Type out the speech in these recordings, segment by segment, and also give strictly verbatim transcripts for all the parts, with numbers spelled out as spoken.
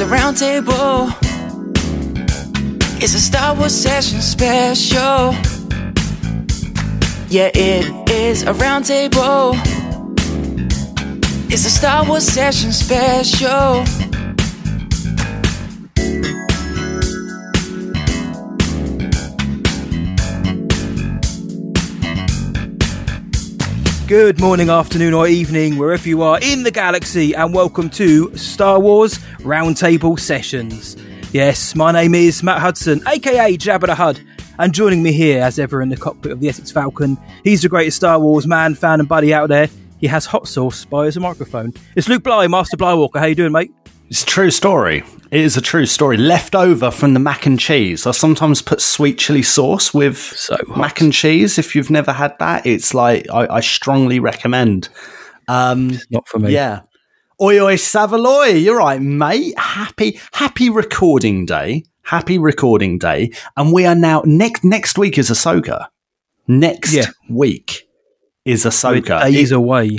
is a roundtable. It's a Star Wars session special. Yeah, it is a roundtable. It's a Star Wars session special. Good morning, afternoon or evening, wherever you are in the galaxy, and welcome to Star Wars Roundtable Sessions. Yes, my name is Matt Hudson, aka Jabba the Hutt, and joining me here, as ever, in the cockpit of the Essex Falcon, he's the greatest Star Wars man, fan and buddy out there. He has hot sauce by his microphone. It's Luke Bly, Master Blywalker. How you doing, mate? It's a true story. It is a true story. Left over from the mac and cheese. I sometimes put sweet chili sauce with so mac and cheese. If you've never had that, it's like, I, I strongly recommend. Um, it's not for me. Yeah. Oi, oi, Savaloy. You're right, mate. Happy, happy recording day. Happy recording day. And we are now, next next week is Ahsoka. Next yeah. week is Ahsoka. Days away.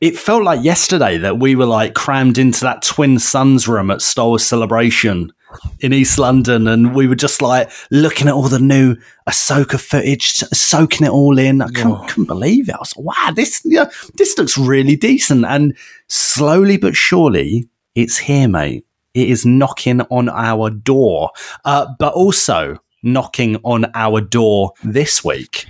It felt like yesterday that we were like crammed into that Twin Suns room at Star Wars Celebration in East London, and we were just like looking at all the new Ahsoka footage, soaking it all in. I couldn't, couldn't believe it. I was like, wow, this you know, this looks really decent. And slowly but surely, it's here, mate. It is knocking on our door, uh, but also knocking on our door this week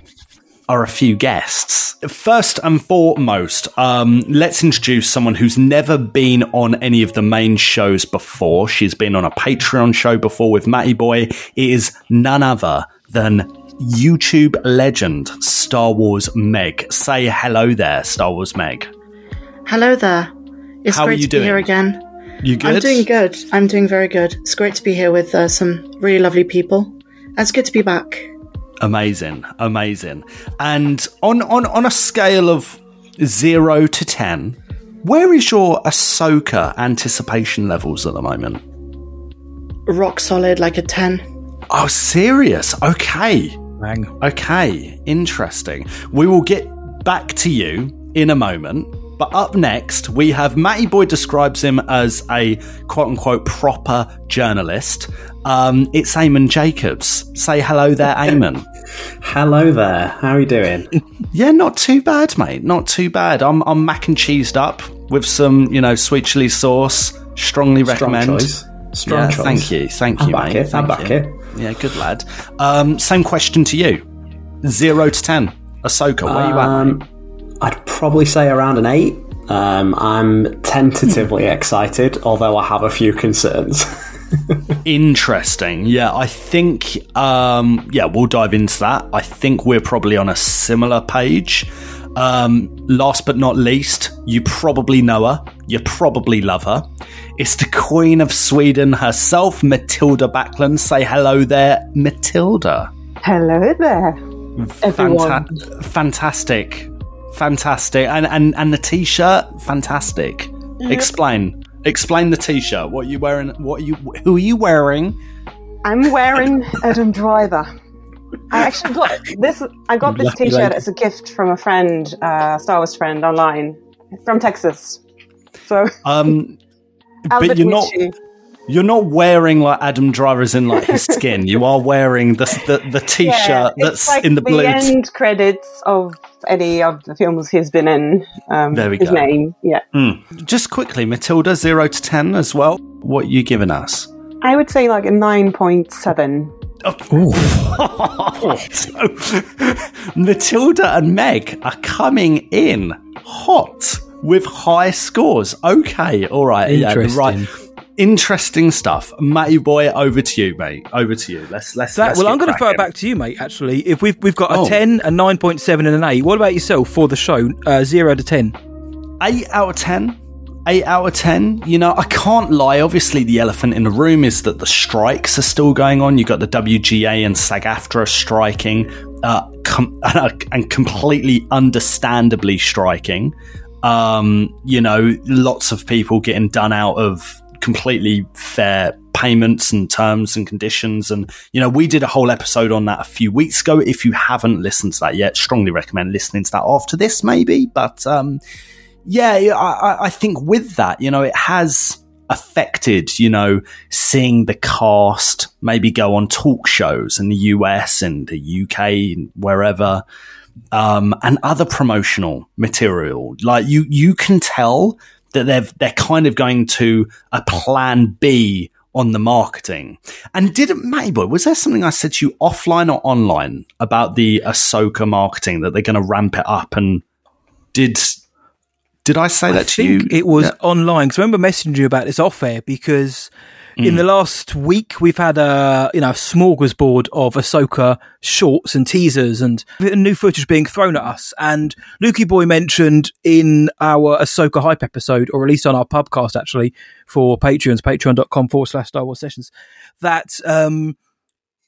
are a few guests. First and foremost, um, let's introduce someone who's never been on any of the main shows before. She's been on a Patreon show before with Matty Boy. It is none other than YouTube legend Star Wars Meg. Say hello there, Star Wars Meg. Hello there. It's How great are you to doing? Be here again. You good? I'm doing good. I'm doing very good. It's great to be here with uh, some really lovely people. It's good to be back. Amazing, amazing. And on, on, on a scale of zero to ten, where is your Ahsoka anticipation levels at the moment? Rock solid, like a ten. Oh, serious? Okay. Bang. Okay, interesting. We will get back to you in a moment. But up next, we have Matty Boy describes him as a quote-unquote proper journalist. Um, it's Eamon Jacobs. Say hello there, Eamon. Hello there. How are you doing? Yeah, not too bad, mate. Not too bad. I'm I'm mac and cheesed up with some, you know, sweet chili sauce. Strongly recommend. Strong choice. Strong yeah, choice. Thank you. Thank you, I'm mate. Back I'm back here. Yeah, good lad. Um, same question to you. Zero to ten. Ahsoka, where um, you at, mate? I'd probably say around an eight. Um, I'm tentatively excited, although I have a few concerns. Interesting. Yeah, I think, um, yeah, we'll dive into that. I think we're probably on a similar page. Um, last but not least, you probably know her. You probably love her. It's the Queen of Sweden herself, Matilda Backlund. Say hello there, Matilda. Hello there, everyone. Fanta- fantastic. Fantastic. And, and and the t-shirt, fantastic. Yep. Explain. Explain the t-shirt. What are you wearing? What are you who are you wearing? I'm wearing Adam Driver. I actually got this I got this t-shirt like- as a gift from a friend, uh, Star Wars friend online from Texas. So Um but you're not You're not wearing like Adam Driver's in like his skin. You are wearing the the, the t-shirt yeah, that's like in the, the blue. It's the end credits of any of the films he's been in. Um, there we his go. His name, yeah. Mm. Just quickly, Matilda, zero to ten as well. What are you giving us? I would say like a nine point seven. Oh. So, Matilda and Meg are coming in hot with high scores. Okay, all right, Interesting. yeah, right. Interesting stuff. Matty Boy, over to you, mate. Over to you. Let's let's. That, let's well, I'm going to throw it back to you, mate. Actually, if we've we've got a oh. ten, a nine point seven, and an eight. What about yourself for the show? Uh, zero to ten. Eight out of ten. Eight out of ten. You know, I can't lie. Obviously, the elephant in the room is that the strikes are still going on. You got the W G A and SAG-AFTRA striking, uh, com- and completely understandably striking. Um, you know, lots of people getting done out of completely fair payments and terms and conditions, and you know we did a whole episode on that a few weeks ago. If you haven't listened to that yet, strongly recommend listening to that after this maybe, but um yeah I, I think with that, you know, it has affected, you know, seeing the cast maybe go on talk shows in the U S and the U K and wherever, um, and other promotional material. Like you, you can tell that they're they're kind of going to a plan B on the marketing. And did it, Matty Boy, was there something I said to you offline or online about the Ahsoka marketing that they're going to ramp it up? And did did I say I that to you? It was yeah. online, because I remember messaging you about this off air, because mm. in the last week we've had a you know a smorgasbord of Ahsoka shorts and teasers and new footage being thrown at us. And Lukey Boy mentioned in our Ahsoka hype episode, or at least on our podcast actually, for Patreons, patreon.com forward slash Star Wars Sessions, that um,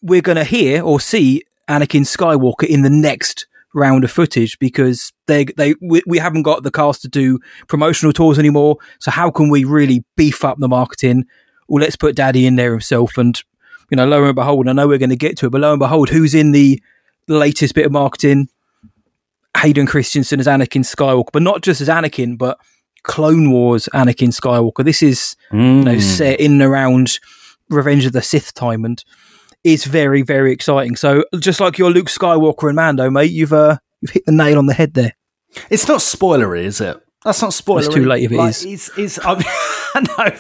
we're going to hear or see Anakin Skywalker in the next round of footage, because they they we, we haven't got the cast to do promotional tours anymore. So how can we really beef up the marketing? Well, let's put Daddy in there himself. And, you know, lo and behold, I know we're going to get to it, but lo and behold, who's in the latest bit of marketing? Hayden Christensen as Anakin Skywalker, but not just as Anakin, but Clone Wars Anakin Skywalker. This is mm. you know, set in and around Revenge of the Sith time, and it's very, very exciting. So just like your Luke Skywalker and Mando, mate, you've uh, you've hit the nail on the head there. It's not spoilery, is it? That's not spoilery. It's too late if it like, is. It's, it's, I, mean, I know,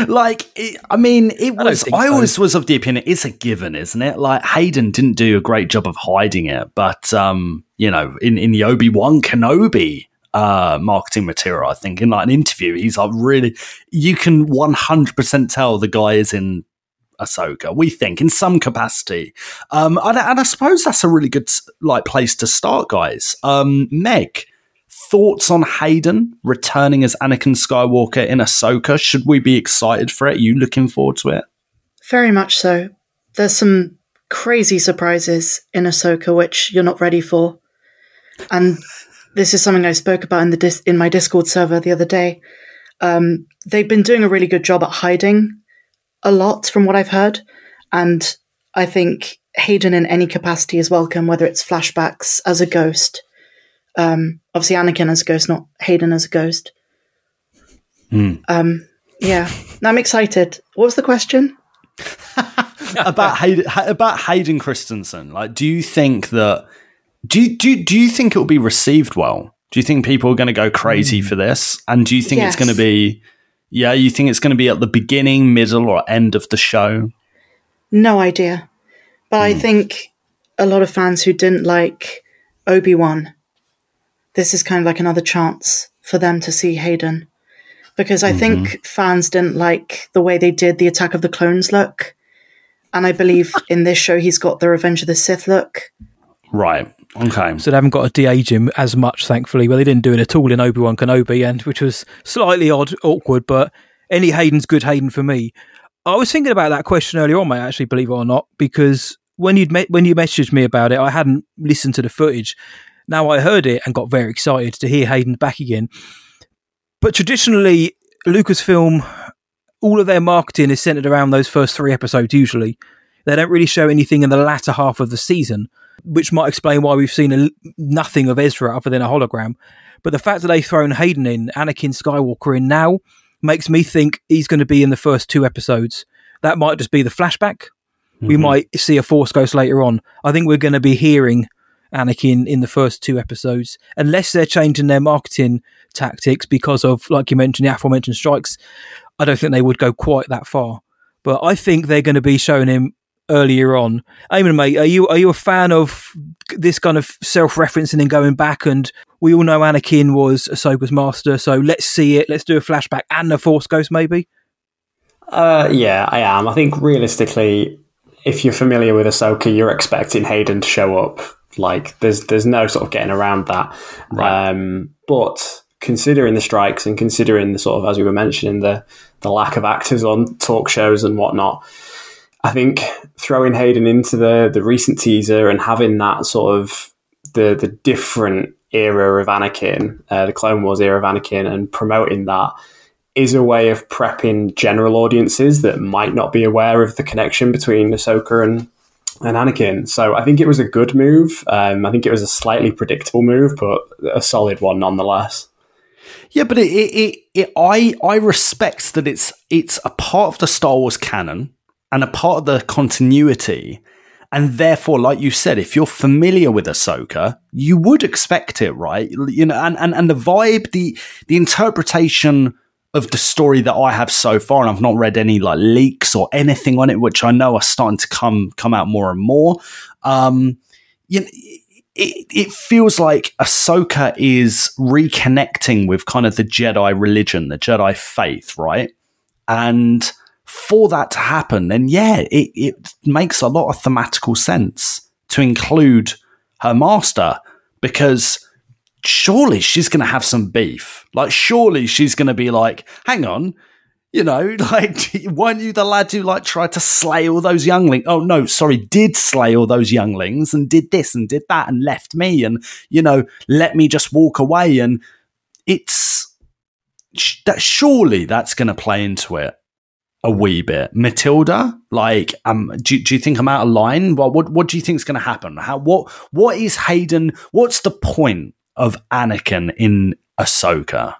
but like, it, I mean, it was, I, I so. always was of the opinion, it's a given, isn't it? Like, Hayden didn't do a great job of hiding it, but, um, you know, in, in the Obi-Wan Kenobi uh, marketing material, I think, in like an interview, he's like, really, you can one hundred percent tell the guy is in Ahsoka, we think, in some capacity. Um, and, and I suppose that's a really good, like, place to start, guys. Um, Meg, thoughts on Hayden returning as Anakin Skywalker in Ahsoka? Should we be excited for it? Are you looking forward to it? Very much so. There's some crazy surprises in Ahsoka which you're not ready for. And this is something I spoke about in the dis- in my Discord server the other day. Um, they've been doing a really good job at hiding a lot from what I've heard. And I think Hayden in any capacity is welcome, whether it's flashbacks as a ghost, Um, obviously Anakin as a ghost, not Hayden as a ghost. Mm. Um, yeah, I'm excited. What was the question? about Hayden, about Hayden Christensen. Like, do you think that, do you, do, do you think it will be received well? Do you think people are going to go crazy mm. for this? And do you think yes. it's going to be, yeah, you think it's going to be at the beginning, middle or end of the show? No idea. But mm. I think a lot of fans who didn't like Obi-Wan, this is kind of like another chance for them to see Hayden, because I mm-hmm. think fans didn't like the way they did the Attack of the Clones look. And I believe in this show, he's got the Revenge of the Sith look. Right. Okay. So they haven't got to de-age him as much, thankfully. Well, they didn't do it at all in Obi-Wan Kenobi, and which was slightly odd, awkward, but any Hayden's good Hayden for me. I was thinking about that question earlier on, mate, actually, believe it or not, because when you'd me- when you messaged me about it, I hadn't listened to the footage. Now I heard it and got very excited to hear Hayden back again. But traditionally, Lucasfilm, all of their marketing is centered around those first three episodes usually. They don't really show anything in the latter half of the season, which might explain why we've seen a, nothing of Ezra other than a hologram. But the fact that they've thrown Hayden in, Anakin Skywalker in now, makes me think he's going to be in the first two episodes. That might just be the flashback. Mm-hmm. We might see a Force Ghost later on. I think we're going to be hearing Anakin in the first two episodes, unless they're changing their marketing tactics because of, like you mentioned, the aforementioned strikes. I don't think they would go quite that far, but I think they're going to be showing him earlier on. Eamon, mate, are you are you a fan of this kind of self-referencing and going back? And we all know Anakin was Ahsoka's master, so let's see it. Let's do a flashback and a Force Ghost, maybe. Uh, yeah, I am. I think realistically, if you're familiar with Ahsoka, you're expecting Hayden to show up. Like, there's there's no sort of getting around that. Right. Um, but considering the strikes and considering the sort of, as we were mentioning, the, the lack of actors on talk shows and whatnot, I think throwing Hayden into the, the recent teaser and having that sort of the, the different era of Anakin, uh, the Clone Wars era of Anakin, and promoting that is a way of prepping general audiences that might not be aware of the connection between Ahsoka and and Anakin. So I think it was a good move. Um, I think it was a slightly predictable move, but a solid one nonetheless. Yeah, but it, it, it, it, I, I respect that it's it's a part of the Star Wars canon and a part of the continuity, and therefore, like you said, if you're familiar with Ahsoka, you would expect it, right? You know, and and, and the vibe, the the interpretation of the story that I have so far, and I've not read any like leaks or anything on it, which I know are starting to come come out more and more. Um, you know, it, it feels like Ahsoka is reconnecting with kind of the Jedi religion, the Jedi faith, right? And for that to happen, then yeah, it, it makes a lot of thematical sense to include her master, because surely she's going to have some beef. Like, surely she's going to be like, hang on, you know, like, weren't you the lad who, like, tried to slay all those younglings? Oh, no, sorry, did slay all those younglings and did this and did that and left me and, you know, let me just walk away. And it's that, surely that's going to play into it a wee bit. Matilda, like, um, do, do you think I'm out of line? Well, what, what do you think is going to happen? How, what, what is Hayden? What's the point of Anakin in Ahsoka?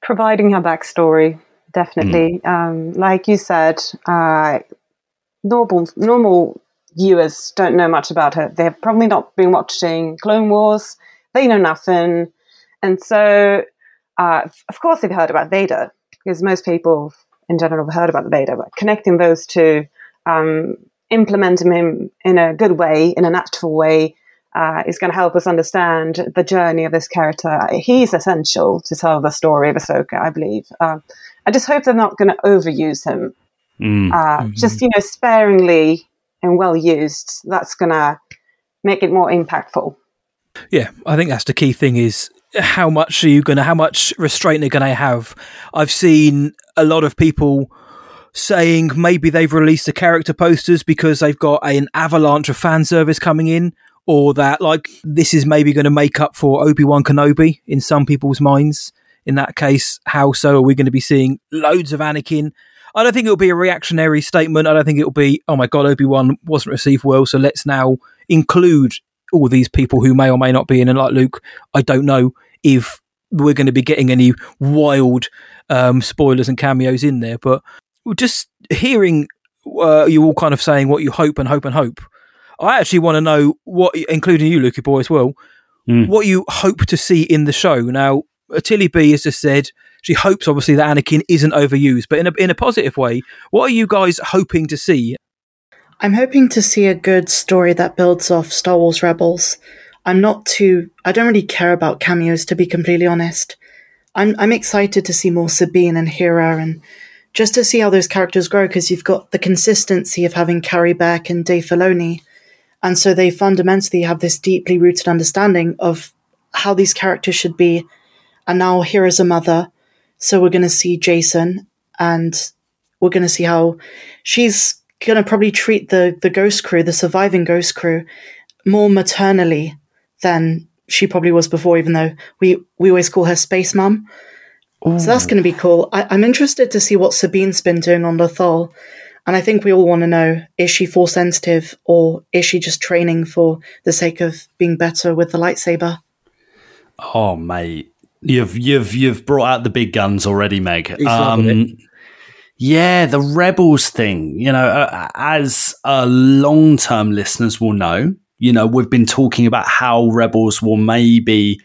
Providing her backstory, definitely. Mm. Um, like you said, uh, normal normal viewers don't know much about her. They've probably not been watching Clone Wars. They know nothing. And so, uh, of course, they've heard about Vader, because most people in general have heard about Vader, but connecting those two, um, implementing him in a good way, in a natural way, Uh, is going to help us understand the journey of this character. He's essential to tell the story of Ahsoka, I believe. Um, I just hope they're not going to overuse him. Mm. Uh, mm-hmm. Just, you know, sparingly and well-used, that's going to make it more impactful. Yeah, I think that's the key thing is how much are you going to, how much restraint are you going to have? I've seen a lot of people saying maybe they've released the character posters because they've got an avalanche of fan service coming in, or that, like, this is maybe going to make up for Obi-Wan Kenobi in some people's minds. In that case, how so? Are we going to be seeing loads of Anakin? I don't think it'll be a reactionary statement. I don't think it'll be, oh my God, Obi-Wan wasn't received well, so let's now include all these people who may or may not be in. And like Luke, I don't know if we're going to be getting any wild um, spoilers and cameos in there. But just hearing uh, you all kind of saying what you hope and hope and hope, I actually want to know what, including you, Lukey Boy, as well, mm. what you hope to see in the show. Now, Tilly B has just said she hopes, obviously, that Anakin isn't overused, but in a in a positive way. What are you guys hoping to see? I'm hoping to see a good story that builds off Star Wars Rebels. I'm not too. I don't really care about cameos, to be completely honest. I'm I'm excited to see more Sabine and Hera, and just to see how those characters grow, because you've got the consistency of having Carrie Beck and Dave Filoni. And so they fundamentally have this deeply rooted understanding of how these characters should be. And now here is a mother. So we're going to see Jason, and we're going to see how she's going to probably treat the, the ghost crew, the surviving ghost crew, more maternally than she probably was before, even though we, we always call her Space Mum. Ooh. So that's going to be cool. I, I'm interested to see what Sabine's been doing on Lothal. And I think we all want to know, is she force sensitive, or is she just training for the sake of being better with the lightsaber? Oh, mate. You've you've you've brought out the big guns already, Meg. Um, yeah, the Rebels thing. You know, uh, as uh, long-term listeners will know, you know, we've been talking about how Rebels will maybe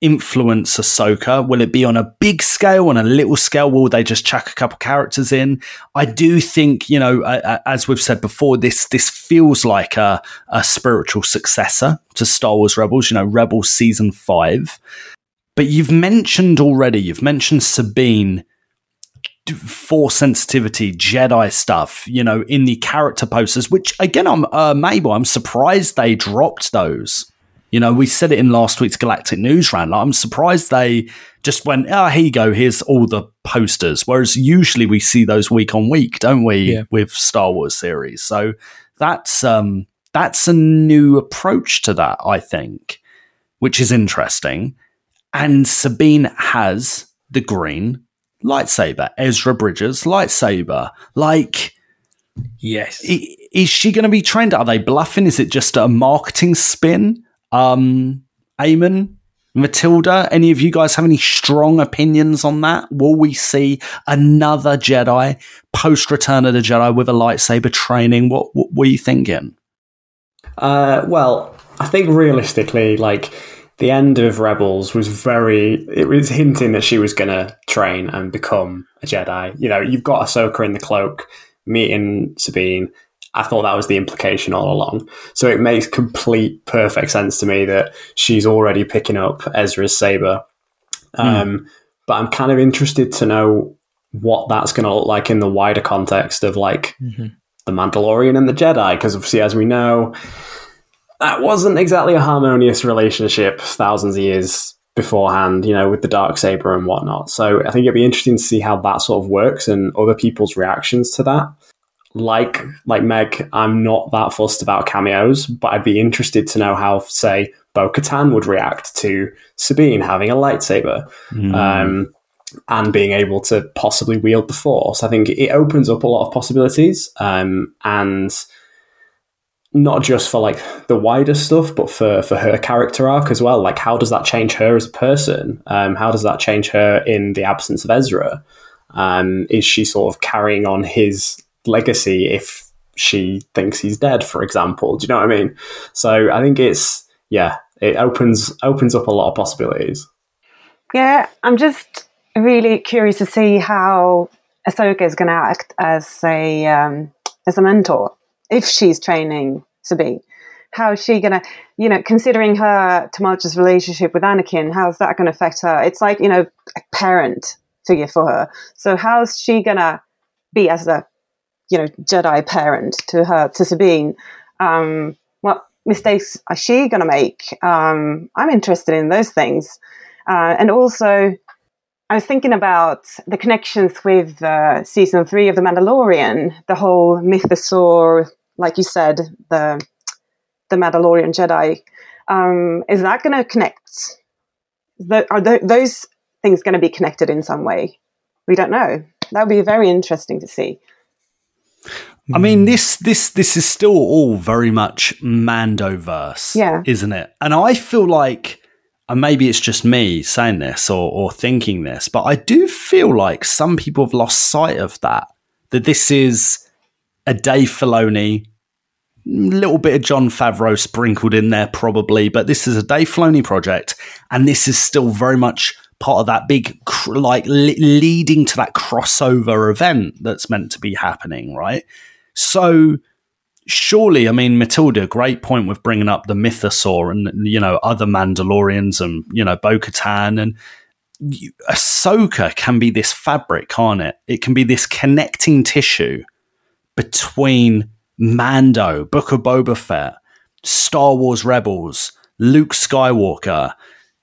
influence Ahsoka. Will it be on a big scale, on a little scale? Will they just chuck a couple characters in? I do think, you know, uh, as we've said before, this this feels like a, a spiritual successor to Star Wars Rebels, you know, Rebels Season five. But you've mentioned already, you've mentioned Sabine, force sensitivity, Jedi stuff, you know, in the character posters, which, again, I'm uh, maybe I'm surprised they dropped those. You know, we said it in last week's Galactic News Round. Like, I'm surprised they just went, oh, here you go, here's all the posters. Whereas usually we see those week on week, don't we, yeah. with Star Wars series. So that's um, that's a new approach to that, I think, which is interesting. And Sabine has the green lightsaber, Ezra Bridger's lightsaber. Like, yes. Is she going to be trained? Are they bluffing? Is it just a marketing spin? Um, Eamon, Matilda, any of you guys have any strong opinions on that? Will we see another Jedi post Return of the Jedi with a lightsaber training? What, what were you thinking? Uh, well, I think realistically, like, the end of Rebels was very, it was hinting that she was going to train and become a Jedi. You know, you've got Ahsoka in the cloak meeting Sabine. I thought that was the implication all along. So it makes complete, perfect sense to me that she's already picking up Ezra's saber. Um, mm. But I'm kind of interested to know what that's going to look like in the wider context of, like, mm-hmm. the Mandalorian and the Jedi. Because obviously, as we know, that wasn't exactly a harmonious relationship thousands of years beforehand, you know, with the Darksaber and whatnot. So I think it'd be interesting to see how that sort of works and other people's reactions to that. Like, like Meg, I'm not that fussed about cameos, but I'd be interested to know how, say, Bo-Katan would react to Sabine having a lightsaber mm. um, and being able to possibly wield the Force. I think it opens up a lot of possibilities, um, and not just for, like, the wider stuff, but for, for her character arc as well. Like, how does that change her as a person? Um, how does that change her in the absence of Ezra? Um, is she sort of carrying on his legacy if she thinks he's dead, for example? Do you know what I mean? So I think it's, yeah, it opens opens up a lot of possibilities. Yeah, I'm just really curious to see how Ahsoka is going to act as a um, as a mentor if she's training Sabine. How is she going to, you know, considering her tumultuous relationship with Anakin, how's that going to affect her? It's like, you know, a parent figure for her. So how's she going to be as a, you know, Jedi parent to her, to Sabine? Um, what mistakes is she going to make? Um, I'm interested in those things. Uh, and also, I was thinking about the connections with uh, season three of The Mandalorian, the whole mythosaur, like you said, the the Mandalorian Jedi. Um, is that going to connect? The, are th- those things going to be connected in some way? We don't know. That would be very interesting to see. I mean, this this this is still all very much Mandoverse, yeah. isn't it? And I feel like, and maybe it's just me saying this or, or thinking this, but I do feel like some people have lost sight of that, that this is a Dave Filoni, little bit of Jon Favreau sprinkled in there probably, but this is a Dave Filoni project, and this is still very much part of that big, like, li- leading to that crossover event that's meant to be happening, right? So surely, I mean, Matilda, great point with bringing up the mythosaur and, you know, other Mandalorians and, you know, Bo-Katan and you, Ahsoka can be this fabric, can't it? It can be this connecting tissue between Mando, Book of Boba Fett, Star Wars Rebels, Luke Skywalker,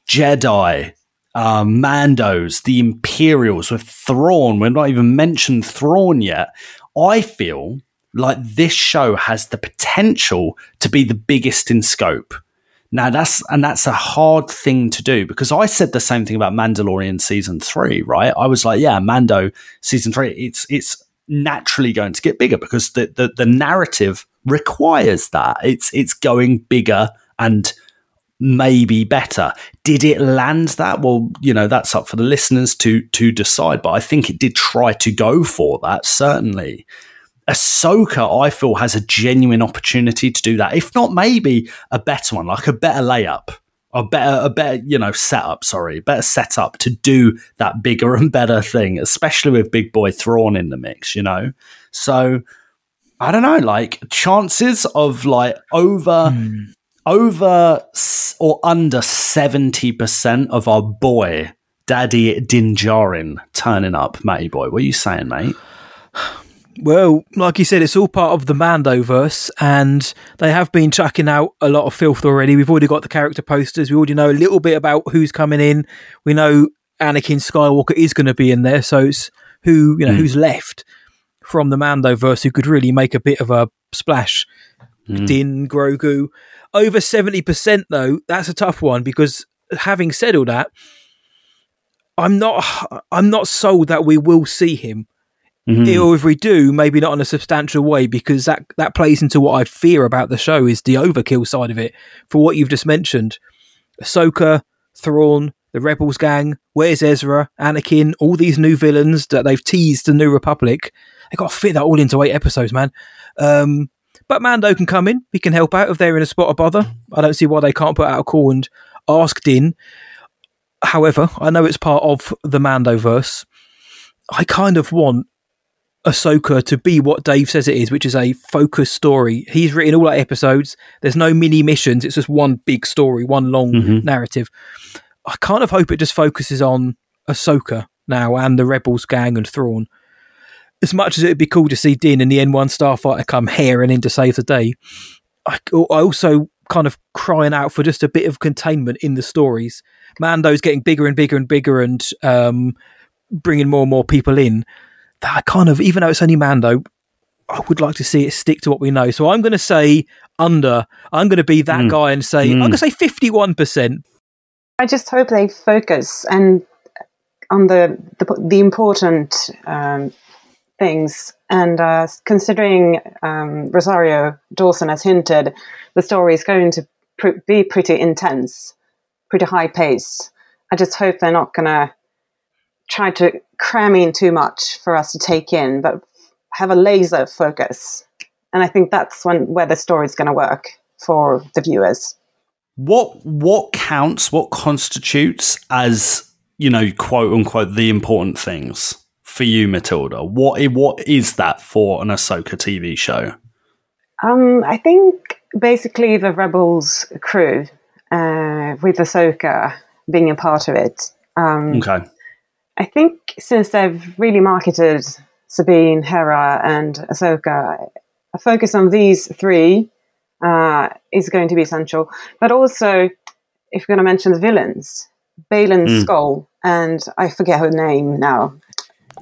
Jedi, Uh, Mandos, the Imperials with Thrawn. We've not even mentioned Thrawn yet. I feel like this show has the potential to be the biggest in scope. Now that's, and that's a hard thing to do, because I said the same thing about Mandalorian season three, right? I was like, yeah, Mando season three, it's, it's naturally going to get bigger because the, the, the narrative requires that. It's, it's going bigger and maybe better. Did it land that? Well, you know, that's up for the listeners to to decide, but I think it did try to go for that, certainly. Ahsoka, I feel, has a genuine opportunity to do that, if not maybe a better one, like a better layup, a better, a better, you know, setup, sorry, better setup to do that bigger and better thing, especially with Big Boy Thrawn in the mix, you know? So, I don't know, like, chances of, like, over... Hmm. Over or under seventy percent of our boy, Daddy Din Djarin, turning up, Matty boy. What are you saying, mate? Well, like you said, it's all part of the Mandoverse, and they have been chucking out a lot of filth already. We've already got the character posters. We already know a little bit about who's coming in. We know Anakin Skywalker is going to be in there, so it's who, you know, mm. who's left from the Mandoverse who could really make a bit of a splash. Mm. Din, Grogu. Over seventy percent though, that's a tough one, because having said all that, I'm not I'm not sold that we will see him. Mm-hmm. Or if we do, maybe not in a substantial way, because that, that plays into what I fear about the show, is the overkill side of it. For what you've just mentioned, Ahsoka, Thrawn, the Rebels gang, where's Ezra, Anakin, all these new villains that they've teased the New Republic. They got to fit that all into eight episodes, man. Um, but Mando can come in. He can help out if they're in a spot of bother. I don't see why they can't put out a call and ask Din. However, I know it's part of the Mandoverse. I kind of want Ahsoka to be what Dave says it is, which is a focused story. He's written all eight episodes. There's no mini missions. It's just one big story, one long mm-hmm. narrative. I kind of hope it just focuses on Ahsoka now and the Rebels gang and Thrawn. As much as it would be cool to see Din and the N one Starfighter come here and in to save the day, I, I also kind of crying out for just a bit of containment in the stories. Mando's getting bigger and bigger and bigger and um, bringing more and more people in. That I kind of, even though it's only Mando, I would like to see it stick to what we know. So I'm going to say under. I'm going to be that mm. guy and say, mm. I'm going to say fifty-one percent. I just hope they focus and on the the, the important um, things. And uh, considering um, Rosario Dawson has hinted, the story is going to pr- be pretty intense, pretty high-paced. I just hope they're not going to try to cram in too much for us to take in, but have a laser focus. And I think that's when where the story is going to work for the viewers. What what counts, what constitutes as, you know, quote unquote, the important things for you, Matilda? What what is that for an Ahsoka T V show? Um, I think basically the Rebels crew uh, with Ahsoka being a part of it. Um, okay. I think since they've really marketed Sabine, Hera, and Ahsoka, a focus on these three Uh, is going to be essential. But also, if you're going to mention the villains, Baylan mm. Skoll, and I forget her name now.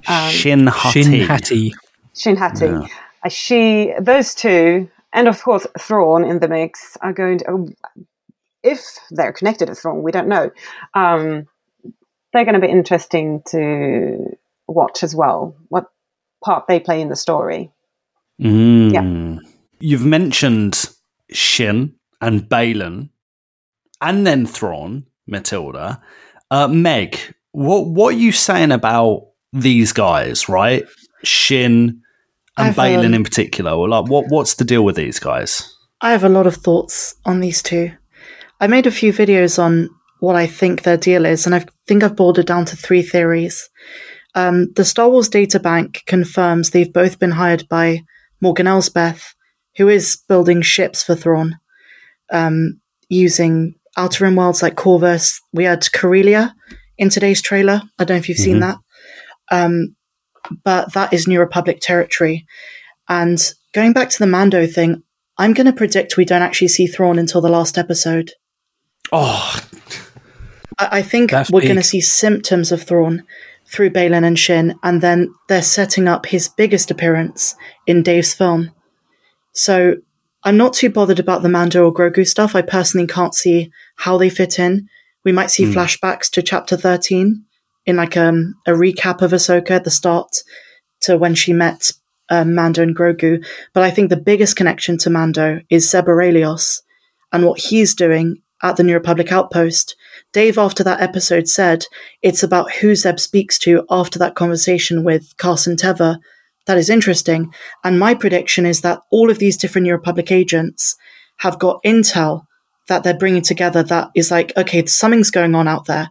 Um, Shin Hati. Shin Hati. Yeah. Uh, she, those two, and of course Thrawn in the mix, are going to, if they're connected to Thrawn, we don't know. Um, they're going to be interesting to watch as well, what part they play in the story. Mm. Yeah. You've mentioned Shin and Baylan, and then Thrawn, Matilda. Uh, Meg, what what are you saying about these guys, right? Shin and I've, Baylan um, in particular. Like, what what's the deal with these guys? I have a lot of thoughts on these two. I made a few videos on what I think their deal is, and I think I've boiled it down to three theories. Um, the Star Wars databank confirms they've both been hired by Morgan Elsbeth, who is building ships for Thrawn, um, using Outer Rim worlds like Corvus. We had Corellia in today's trailer. I don't know if you've mm-hmm. seen that. Um, but that is New Republic territory. And going back to the Mando thing, I'm going to predict we don't actually see Thrawn until the last episode. Oh, I, I think that's we're going to see symptoms of Thrawn through Baylan and Shin, and then they're setting up his biggest appearance in Dave's film. So I'm not too bothered about the Mando or Grogu stuff. I personally can't see how they fit in. We might see mm. flashbacks to Chapter thirteen in like um, a recap of Ahsoka at the start to when she met uh, Mando and Grogu. But I think the biggest connection to Mando is Zeb Orrelios and what he's doing at the New Republic Outpost. Dave, after that episode, said it's about who Zeb speaks to after that conversation with Carson Teva. That is interesting. And my prediction is that all of these different New Republic agents have got intel that they're bringing together that is like, okay, something's going on out there.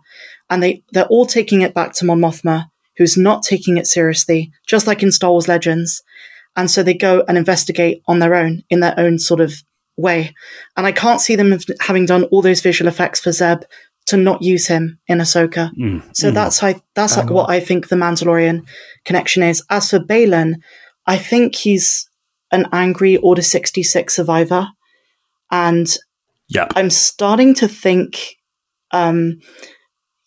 And they, they're all taking it back to Mon Mothma, who's not taking it seriously, just like in Star Wars Legends. And so they go and investigate on their own, in their own sort of way. And I can't see them having done all those visual effects for Zeb to not use him in Ahsoka. Mm, so mm. that's how, that's like what I think the Mandalorian connection is. As for Baylan, I think he's an angry Order sixty-six survivor. And yeah. I'm starting to think um,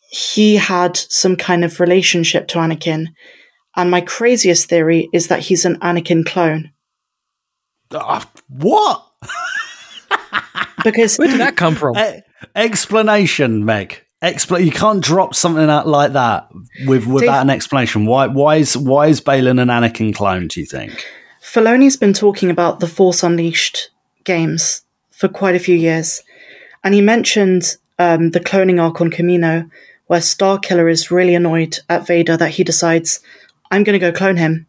he had some kind of relationship to Anakin. And my craziest theory is that he's an Anakin clone. Uh, what? Because where did that come from? Uh, explanation, Meg. Expl- you can't drop something out like that with, without Dave, an explanation. Why? Why is why is Baylan an Anakin clone? Do you think? Filoni's been talking about the Force Unleashed games for quite a few years, and he mentioned um, the cloning arc on Kamino, where Starkiller is really annoyed at Vader that he decides, I'm going to go clone him.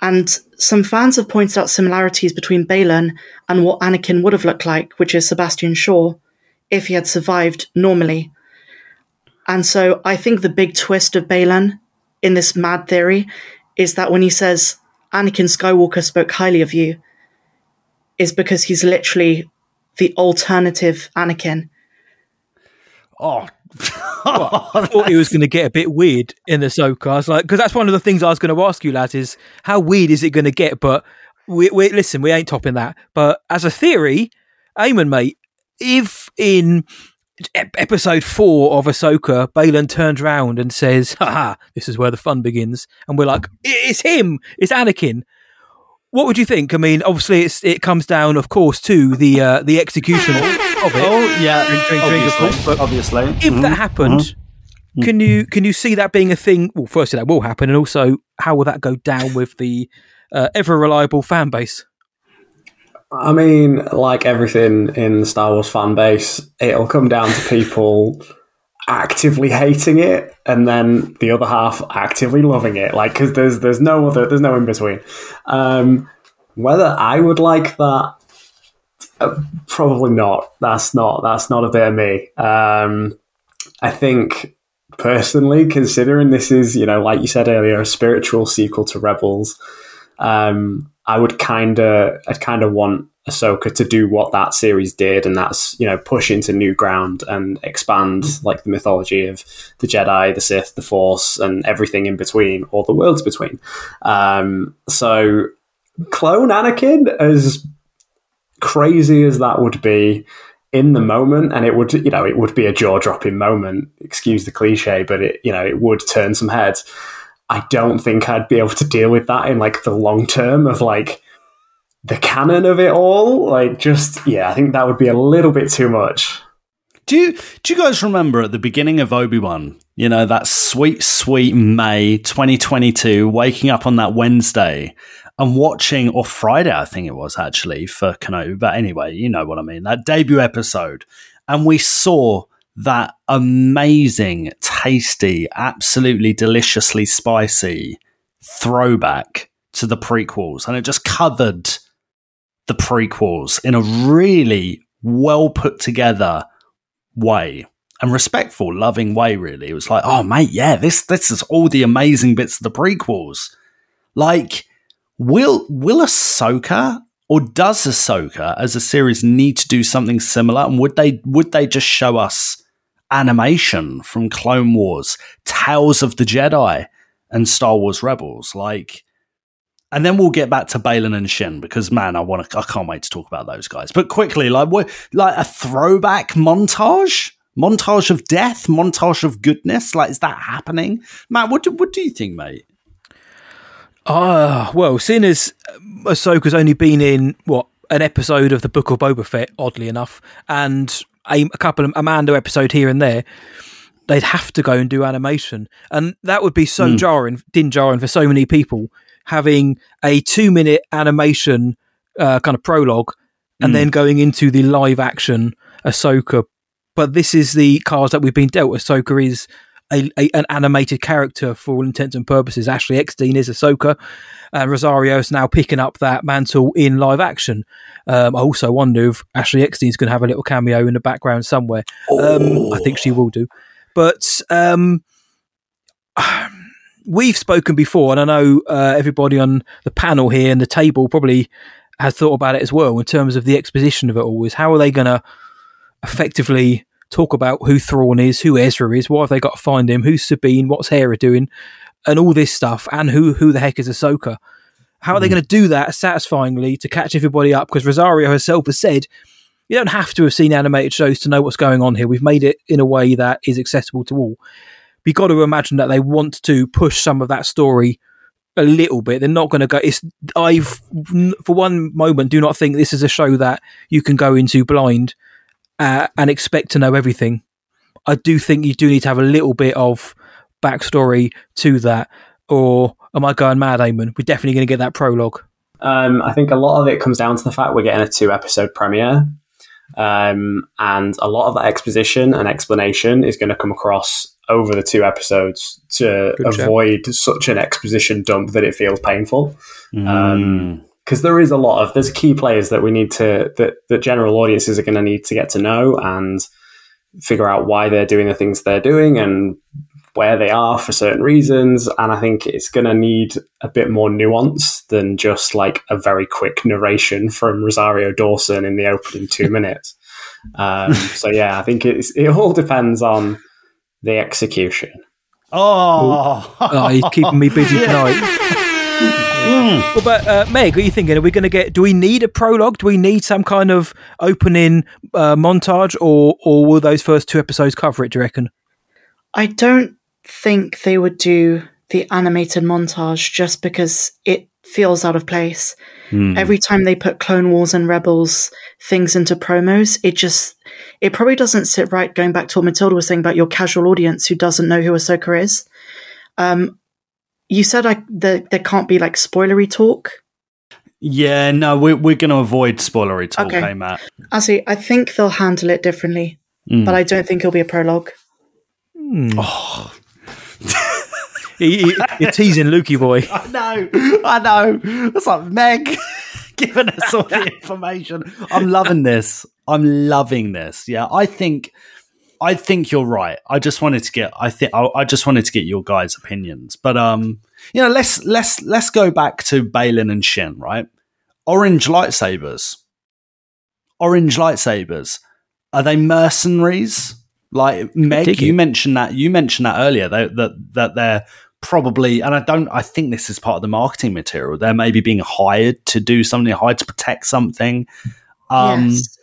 And some fans have pointed out similarities between Baylan and what Anakin would have looked like, which is Sebastian Shaw, if he had survived normally. And so I think the big twist of Baylan in this mad theory is that when he says, Anakin Skywalker spoke highly of you, is because he's literally the alternative Anakin. Oh, well, I thought it was going to get a bit weird in the Ahsoka. I was like, because that's one of the things I was going to ask you, lads, is how weird is it going to get? But we, we listen, we ain't topping that. But as a theory, Eamon, mate, if in episode four of Ahsoka, Baylan turns around and says, haha, this is where the fun begins, and we're like, it's him, it's Anakin. What would you think? I mean, obviously, it's, it comes down, of course, to the uh, the execution of it. Oh, yeah, drink, drink, obviously. Drink, of course, but obviously, if mm-hmm. that happened, mm-hmm. can you can you see that being a thing? Well, firstly, that will happen, and also, how will that go down with the uh, ever reliable fan base? I mean, like everything in the Star Wars fan base, it'll come down to people actively hating it, and then the other half actively loving it, like, because there's there's no other there's no in between. Um whether I would like that, uh, probably not. That's not that's not a bit of me. um I think personally, considering this is, you know, like you said earlier, a spiritual sequel to Rebels, um I would kind of I'd kind of want Ahsoka to do what that series did, and that's, you know, push into new ground and expand, like, the mythology of the Jedi, the Sith, the Force, and everything in between, or the worlds between. Um, so clone Anakin, as crazy as that would be in the moment, and it would, you know, it would be a jaw-dropping moment, excuse the cliche, but it, you know, it would turn some heads. I don't think I'd be able to deal with that in, like, the long term of, like, the canon of it all. Like, just, yeah, I think that would be a little bit too much. Do you do you guys remember at the beginning of Obi-Wan, you know, that sweet, sweet May twenty twenty-two, waking up on that Wednesday and watching, or Friday, I think it was actually, for Kenobi, but anyway, you know what I mean, that debut episode, and we saw that amazing, tasty, absolutely deliciously spicy throwback to the prequels, and it just covered the prequels in a really well put together way, and respectful, loving way, really. It was like, oh mate, yeah, this this is all the amazing bits of the prequels. Like, will will Ahsoka, or does Ahsoka as a series need to do something similar? And would they would they just show us animation from Clone Wars, Tales of the Jedi, and Star Wars Rebels? Like, and then we'll get back to Baylan and Shin, because, man, I want to, I can't wait to talk about those guys. But quickly, like what, like a throwback montage, montage of death, montage of goodness. Like, is that happening, Matt? What do, what do you think, mate? Ah, uh, well, seeing as Ahsoka's only been in what an episode of the Book of Boba Fett, oddly enough, and a, a couple of a Mando episode here and there, they'd have to go and do animation, and that would be so mm. jarring, Din Djarin, for so many people. Having a two-minute animation uh, kind of prologue, and mm. then going into the live-action Ahsoka. But this is the cards that we've been dealt. Ahsoka is a, a, an animated character for all intents and purposes. Ashley Eckstein is Ahsoka, and Rosario is now picking up that mantle in live-action. Um, I also wonder if Ashley Eckstein's going to have a little cameo in the background somewhere. Um, I think she will do. But... Um, we've spoken before, and I know uh, everybody on the panel here and the table probably has thought about it as well, in terms of the exposition of it all, is how are they going to effectively talk about who Thrawn is, who Ezra is, why have they got to find him, who's Sabine, what's Hera doing, and all this stuff, and who who the heck is Ahsoka? How are mm. they going to do that satisfyingly to catch everybody up? Because Rosario herself has said, you don't have to have seen animated shows to know what's going on here. We've made it in a way that is accessible to all. You've got to imagine that they want to push some of that story a little bit. They're not going to go... It's, I've, for one moment, do not think this is a show that you can go into blind uh, and expect to know everything. I do think you do need to have a little bit of backstory to that. Or am I going mad, Eamon? We're definitely going to get that prologue. Um, I think a lot of it comes down to the fact we're getting a two-episode premiere. Um, and a lot of that exposition and explanation is going to come across over the two episodes to Good avoid job. such an exposition dump that it feels painful. Mm. Um, because there is a lot of, there's key players that we need to, that, that general audiences are going to need to get to know and figure out why they're doing the things they're doing and where they are for certain reasons. And I think it's going to need a bit more nuance than just like a very quick narration from Rosario Dawson in the opening two minutes. Um, so yeah, I think it's, it all depends on the execution. Oh, oh you're keeping me busy tonight. Mm. Well, but uh, Meg, what are you thinking? Are we going to get? Do we need a prologue? Do we need some kind of opening uh, montage, or or will those first two episodes cover it? Do you reckon? I don't think they would do the animated montage just because it feels out of place. Mm. Every time they put Clone Wars and Rebels things into promos, it just it probably doesn't sit right. Going back to what Matilda was saying about your casual audience who doesn't know who Ahsoka is. Um, You said I, the, there can't be like spoilery talk? Yeah, no, we're, we're going to avoid spoilery talk, okay. hey, Matt? I see. I think they'll handle it differently, mm. but I don't think it'll be a prologue. Mm. Oh. You're teasing Lukey boy. I know, I know. That's like Meg giving us all the information. I'm loving this. I'm loving this. Yeah, I think... I think you're right. I just wanted to get. I think I, I just wanted to get your guys' opinions. But um, you know, let's let's let's go back to Baylan and Shin. Right, orange lightsabers. Orange lightsabers. Are they mercenaries? Like Meg, Dig you it. mentioned that. You mentioned that earlier. They, that that they're probably. And I don't. I think this is part of the marketing material. They're maybe being hired to do something, hired to protect something. Um, yes.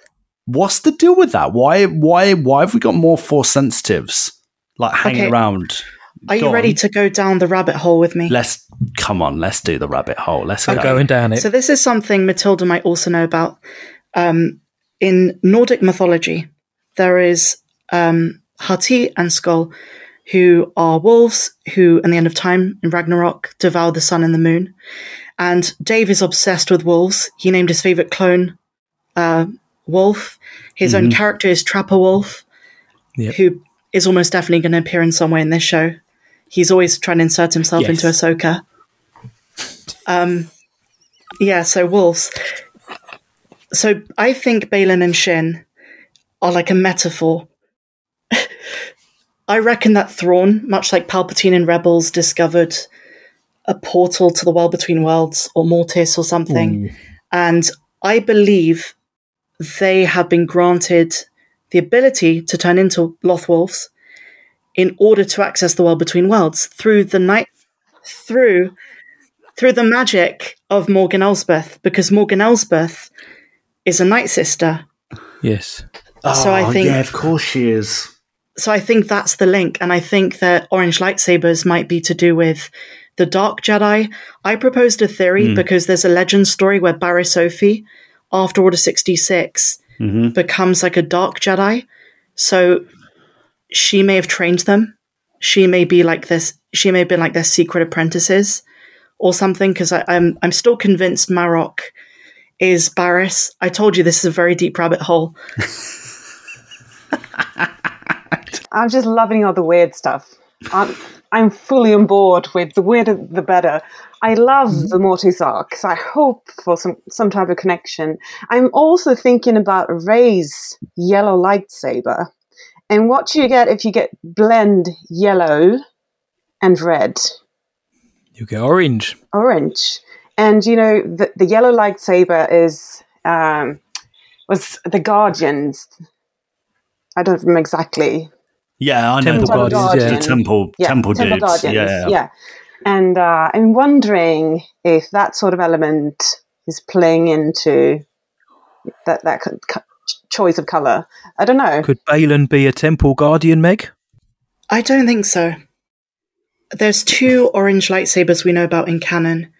What's the deal with that? Why, why, why have we got more force sensitives like hanging okay. around? Are go you ready on. to go down the rabbit hole with me? Let's come on. Let's do the rabbit hole. Let's okay. go going down it. So this is something Matilda might also know about. Um, in Nordic mythology, there is um, Hati and Skoll, who are wolves who, in the end of time in Ragnarok, devour the sun and the moon. And Dave is obsessed with wolves. He named his favorite clone. Uh, Wolf. His mm-hmm. own character is Trapper Wolf, yep. who is almost definitely going to appear in some way in this show. He's always trying to insert himself yes. into Ahsoka. Um, yeah, so wolves. So I think Baylan and Shin are like a metaphor. I reckon that Thrawn, much like Palpatine in Rebels, discovered a portal to the World Between Worlds or Mortis or something. Ooh. And I believe... they have been granted the ability to turn into Lothwolves in order to access the World Between Worlds through the night, through through the magic of Morgan Elsbeth, because Morgan Elsbeth is a Night Sister. Yes. So oh, I think, yeah, of course she is. So I think that's the link, and I think that orange lightsabers might be to do with the Dark Jedi. I proposed a theory mm. because there's a legend story where Barriss Offee, after Order sixty-six, mm-hmm. becomes like a Dark Jedi. So she may have trained them. She may be like this. She may have been like their secret apprentices or something. Cause I, I'm, I'm still convinced Marrok is Barriss. I told you this is a very deep rabbit hole. I'm just loving all the weird stuff. I'm, I'm fully on board with the weirder, the better. I love the Mortis arc, so I hope for some, some type of connection. I'm also thinking about Rey's yellow lightsaber and what you get if you get blend yellow and red. You get orange. Orange. And, you know, the, the yellow lightsaber is um, was the Guardians. I don't remember exactly. Yeah, I know Temple the Guardians. Guardians. Yeah. The Temple, yeah. Temple, Temple dudes. Guardians, yeah. yeah. And uh, I'm wondering if that sort of element is playing into that that co- co- choice of colour. I don't know. Could Baylan be a Temple Guardian, Meg? I don't think so. There's two orange lightsabers we know about in canon.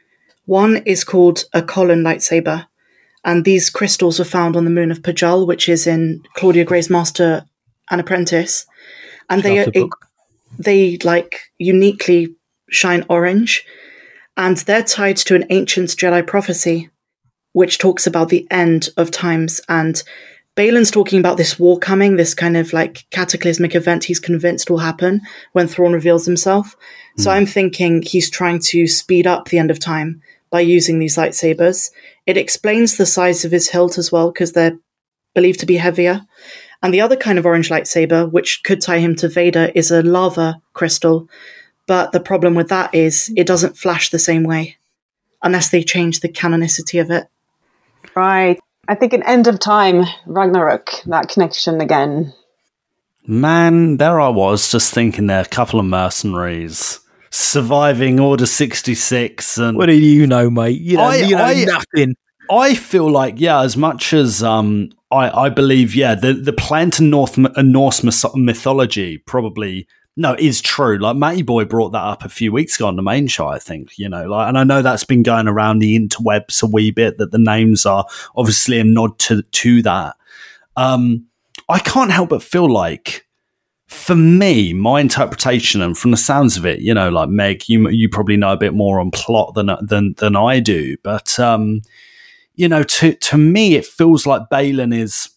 One is called a Colin lightsaber, and these crystals were found on the moon of Pajal, which is in Claudia Gray's Master and Apprentice. And they, it, they like uniquely shine orange, and they're tied to an ancient Jedi prophecy, which talks about the end of times and Baylan's talking about this war coming, this kind of like cataclysmic event he's convinced will happen when Thrawn reveals himself. Mm. So I'm thinking he's trying to speed up the end of time by using these lightsabers. It explains the size of his hilt as well, because they're believed to be heavier. And the other kind of orange lightsaber, which could tie him to Vader, is a lava crystal. But the problem with that is it doesn't flash the same way, unless they change the canonicity of it. Right. I think an end of time, Ragnarok, that connection again. Man, there I was just thinking they're a couple of mercenaries surviving Order sixty-six. And what do you know, mate? You know, I, you know I, nothing. I feel like, yeah, as much as um, I, I believe, yeah, the, the plant in North, uh, Norse mythology probably, no, is true. Like, Matty Boy brought that up a few weeks ago on the main show, I think, you know, like, and I know that's been going around the interwebs a wee bit, that the names are obviously a nod to, to that. Um, I can't help but feel like, for me, my interpretation, and from the sounds of it, you know, like, Meg, you you probably know a bit more on plot than than than I do, but um, you know, to to me, it feels like Baylan is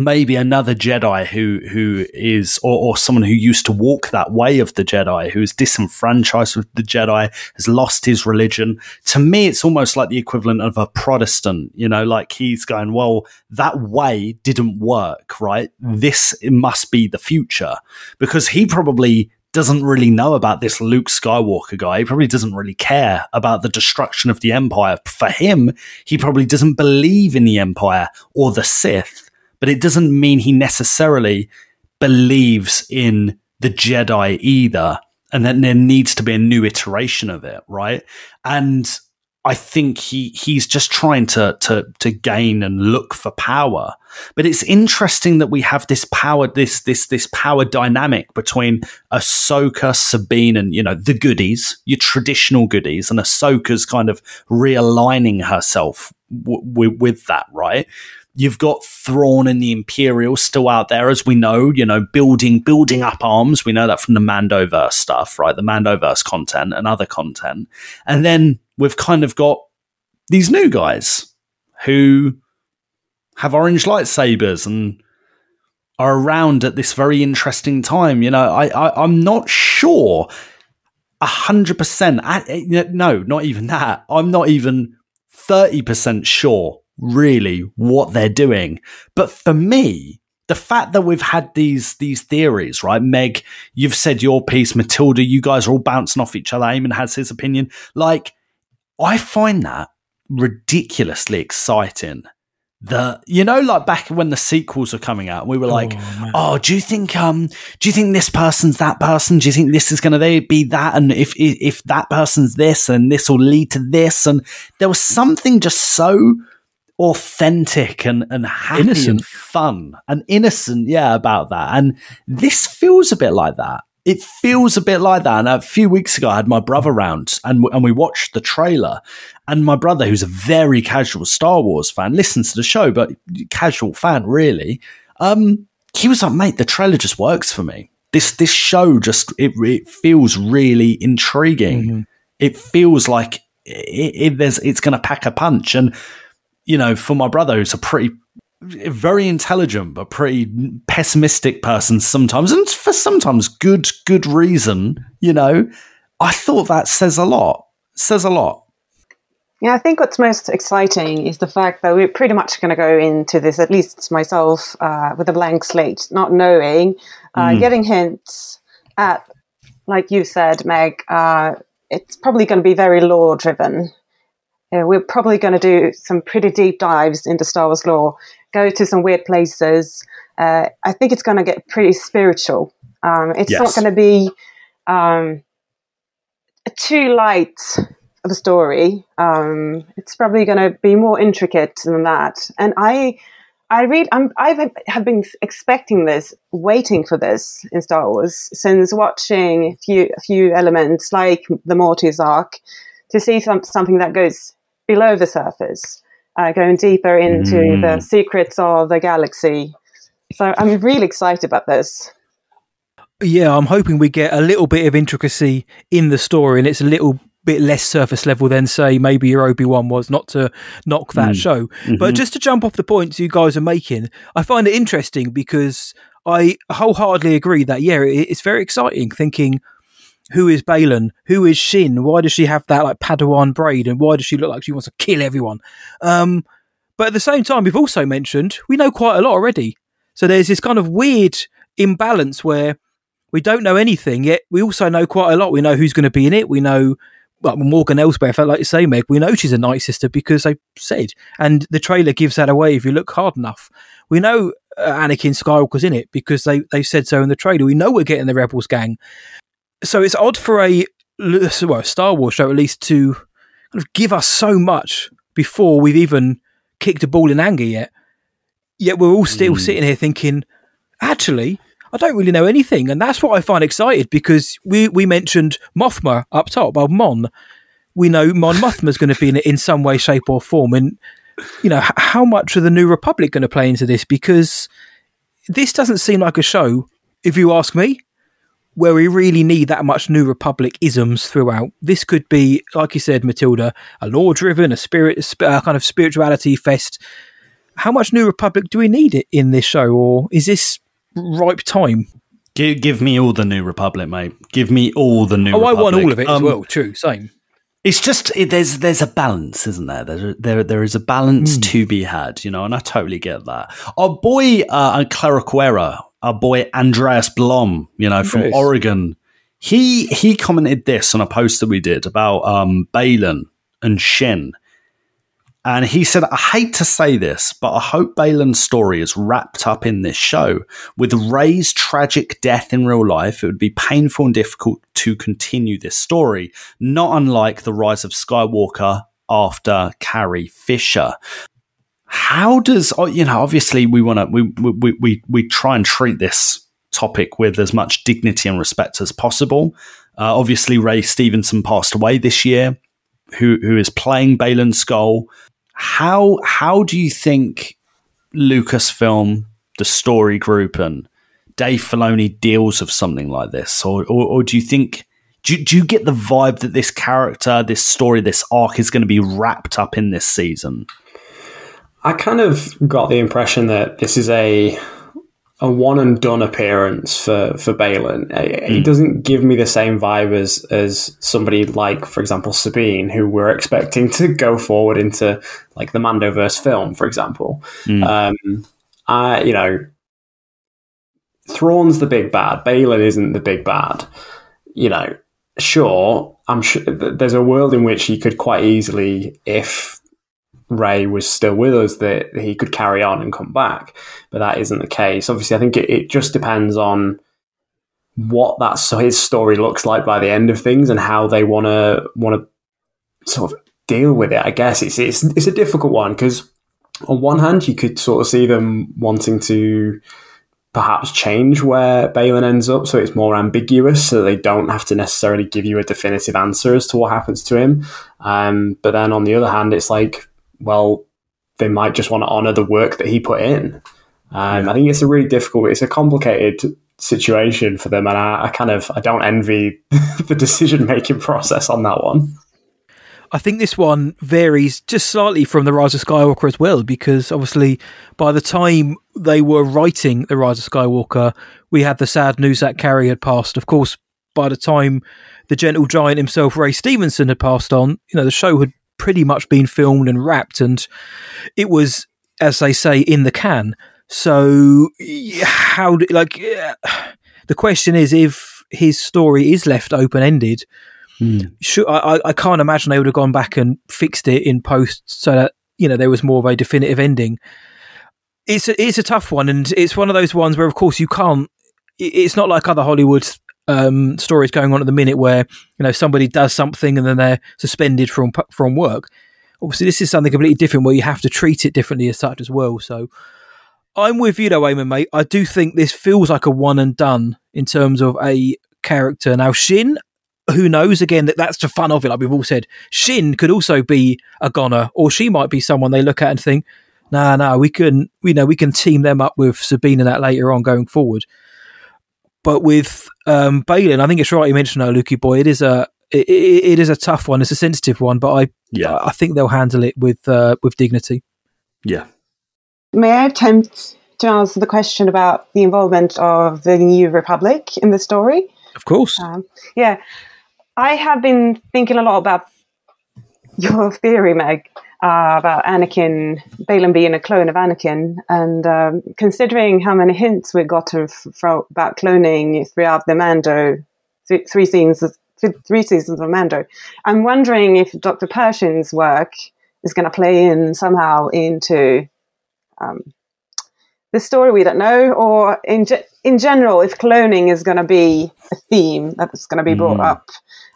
maybe another Jedi who who is, or, or someone who used to walk that way of the Jedi, who is disenfranchised with the Jedi, has lost his religion. To me, it's almost like the equivalent of a Protestant, you know, like he's going, well, that way didn't work, right? This must be the future, because he probably doesn't really know about this Luke Skywalker guy. He probably doesn't really care about the destruction of the Empire. For him, he probably doesn't believe in the Empire or the Sith. But it doesn't mean he necessarily believes in the Jedi either, and that there needs to be a new iteration of it, right? And I think he he's just trying to to to gain and look for power. But it's interesting that we have this power, this this this power dynamic between Ahsoka, Sabine, and, you know, the goodies, your traditional goodies, and Ahsoka's kind of realigning herself w- w- with that, right? You've got Thrawn and the Imperials still out there, as we know, you know, building building up arms. We know that from the Mandoverse stuff, right? The Mandoverse content and other content. And then we've kind of got these new guys who have orange lightsabers and are around at this very interesting time. You know, I, I, I'm not sure one hundred percent. I, no, not even that. I'm not even thirty percent sure really what they're doing. But for me, the fact that we've had these these theories, right? Meg, you've said your piece. Matilda, you guys are all bouncing off each other. Eamon has his opinion. Like, I find that ridiculously exciting. The, you know, like back when the sequels were coming out, we were like, oh, oh do you think um do you think this person's that person? Do you think this is going to be that? And if, if if that person's this, and this will lead to this. And there was something just so authentic and, and happy innocent. And fun and innocent, yeah, about that. And this feels a bit like that. It feels a bit like that. And a few weeks ago, I had my brother round and, and we watched the trailer. And my brother, who's a very casual Star Wars fan, listens to the show, but casual fan, really. Um, he was like, mate, the trailer just works for me. This this show just, it, it feels really intriguing. Mm-hmm. It feels like it, it, there's it's going to pack a punch. And you know, for my brother, who's a pretty, very intelligent, but pretty pessimistic person sometimes, and for sometimes good, good reason, you know, I thought that says a lot, says a lot. Yeah, I think what's most exciting is the fact that we're pretty much going to go into this, at least myself, uh, with a blank slate, not knowing, uh, mm. getting hints at, like you said, Meg, uh, it's probably going to be very lore driven. Yeah, we're probably going to do some pretty deep dives into Star Wars lore, go to some weird places. Uh, I think it's going to get pretty spiritual. Um, it's yes. not going to be um, too light of a story. Um, it's probably going to be more intricate than that. And I, I really, I'm, I have been expecting this, waiting for this in Star Wars since watching a few, a few elements like the Mortis arc, to see some, something that goes below the surface, uh, going deeper into mm. the secrets of the galaxy. So I'm really excited about this. Yeah, I'm hoping we get a little bit of intricacy in the story, and it's a little bit less surface level than, say, maybe your Obi-Wan was, not to knock that mm. show. Mm-hmm. But just to jump off the points you guys are making, I find it interesting because I wholeheartedly agree that, yeah, it, it's very exciting thinking, who is Baylan? Who is Shin? Why does she have that like Padawan braid? And why does she look like she wants to kill everyone? Um, but at the same time, we've also mentioned, we know quite a lot already. So there's this kind of weird imbalance where we don't know anything, yet we also know quite a lot. We know who's going to be in it. We know, well, Morgan Elsbeth, like you say, Meg, we know she's a Night Sister because they said, and the trailer gives that away if you look hard enough. We know uh, Anakin Skywalker's in it because they, they said so in the trailer. We know we're getting the Rebels gang. So it's odd for a, well, a Star Wars show, at least, to kind of give us so much before we've even kicked a ball in anger yet. Yet we're all still mm. sitting here thinking, actually, I don't really know anything. And that's what I find excited, because we, we mentioned Mothma up top, well, Mon. We know Mon Mothma's going to be in it in some way, shape or form. And, you know, h- how much are the New Republic going to play into this? Because this doesn't seem like a show, if you ask me, where we really need that much New Republic-isms throughout. This could be, like you said, Matilda, a lore-driven, a spirit, a kind of spirituality fest. How much New Republic do we need it in this show, or is this ripe time? Give, give me all the New Republic, mate. Give me all the New oh, Republic. Oh, I want all of it um, as well, true, same. It's just, it, there's there's a balance, isn't there? There, there, there is a balance mm. to be had, you know, and I totally get that. Our boy, uh, Claraquera, our boy Andreas Blom, you know, from yes. Oregon, he he commented this on a post that we did about um, Baylan and Shin. And he said, I hate to say this, but I hope Baylan's story is wrapped up in this show. With Rey's tragic death in real life, it would be painful and difficult to continue this story, not unlike the rise of Skywalker after Carrie Fisher. How does, you know, obviously we want to, we, we, we, we try and treat this topic with as much dignity and respect as possible. Uh, obviously, Ray Stevenson passed away this year, who who is playing Baylan Skoll. How, how do you think Lucasfilm, the story group, and Dave Filoni deals with something like this? Or, or, or do you think, do, do you get the vibe that this character, this story, this arc is going to be wrapped up in this season? I kind of got the impression that this is a a one and done appearance for for Baylan. It, mm. it doesn't give me the same vibe as as somebody like, for example, Sabine, who we're expecting to go forward into like the Mandoverse film, for example. Mm. Um, I you know, Thrawn's the big bad. Baylan isn't the big bad. You know, sure, I'm sure there's a world in which he could quite easily, if Ray was still with us, that he could carry on and come back, but that isn't the case. Obviously, I think it, it just depends on what that so his story looks like by the end of things and how they want to want to sort of deal with it. I guess it's it's it's a difficult one, because on one hand you could sort of see them wanting to perhaps change where Baylan ends up so it's more ambiguous, so they don't have to necessarily give you a definitive answer as to what happens to him. Um, but then on the other hand, it's like, well, they might just want to honour the work that he put in. Um, yeah. I think it's a really difficult, it's a complicated situation for them, and I, I kind of, I don't envy the decision-making process on that one. I think this one varies just slightly from The Rise of Skywalker as well, because obviously by the time they were writing The Rise of Skywalker, we had the sad news that Carrie had passed. Of course, by the time the gentle giant himself, Ray Stevenson, had passed on, you know, the show had pretty much been filmed and wrapped, and it was, as they say, in the can. So how do, like uh, the question is, if his story is left open-ended, mm. should, I, I can't imagine they would have gone back and fixed it in post so that, you know, there was more of a definitive ending. It's a, it's a tough one, and it's one of those ones where, of course, you can't, it's not like other Hollywood Um, stories going on at the minute where, you know, somebody does something and then they're suspended from from work. Obviously, this is something completely different where you have to treat it differently as such as well. So I'm with you though, Eamon, mate. I do think this feels like a one and done in terms of a character. Now, Shin, who knows? Again, that that's the fun of it. Like we've all said, Shin could also be a goner, or she might be someone they look at and think, nah, nah, we can, you know, we can team them up with Sabine and that later on going forward. But with um, Baylan, I think it's right you mentioned, oh, Lukey boy, it is a it, it, it is a tough one. It's a sensitive one, but I yeah. I think they'll handle it with uh, with dignity. Yeah. May I attempt to answer the question about the involvement of the New Republic in the story? Of course. Um, yeah. I have been thinking a lot about your theory, Meg, uh, about Anakin, Baylan being a clone of Anakin, and um, considering how many hints we got of, for, about cloning throughout the Mando, th- three scenes, th- three seasons of Mando, I'm wondering if Doctor Pershing's work is going to play in somehow into um, the story. We don't know, or in ge- in general, if cloning is going to be a theme that's going to be brought mm. up.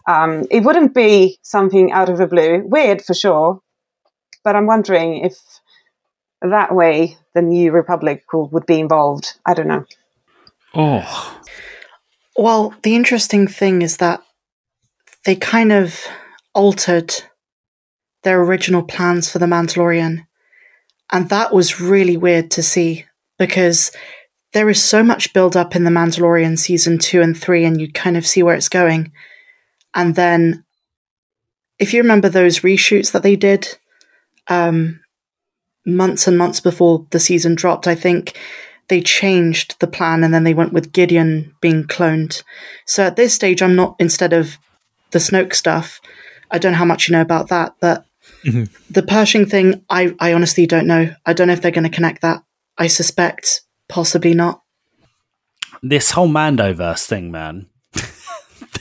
Um, it wouldn't be something out of the blue. Weird for sure, but I'm wondering if that way the New Republic will, would be involved. I don't know. Oh. Well, the interesting thing is that they kind of altered their original plans for The Mandalorian, and that was really weird to see, because there is so much build-up in The Mandalorian season two and three, and you kind of see where it's going. And then, if you remember those reshoots that they did um, months and months before the season dropped, I think they changed the plan and then they went with Gideon being cloned. So at this stage, I'm not, instead of the Snoke stuff, I don't know how much you know about that, but mm-hmm. the Pershing thing, I, I honestly don't know. I don't know if they're going to connect that. I suspect possibly not. This whole Mandoverse thing, man.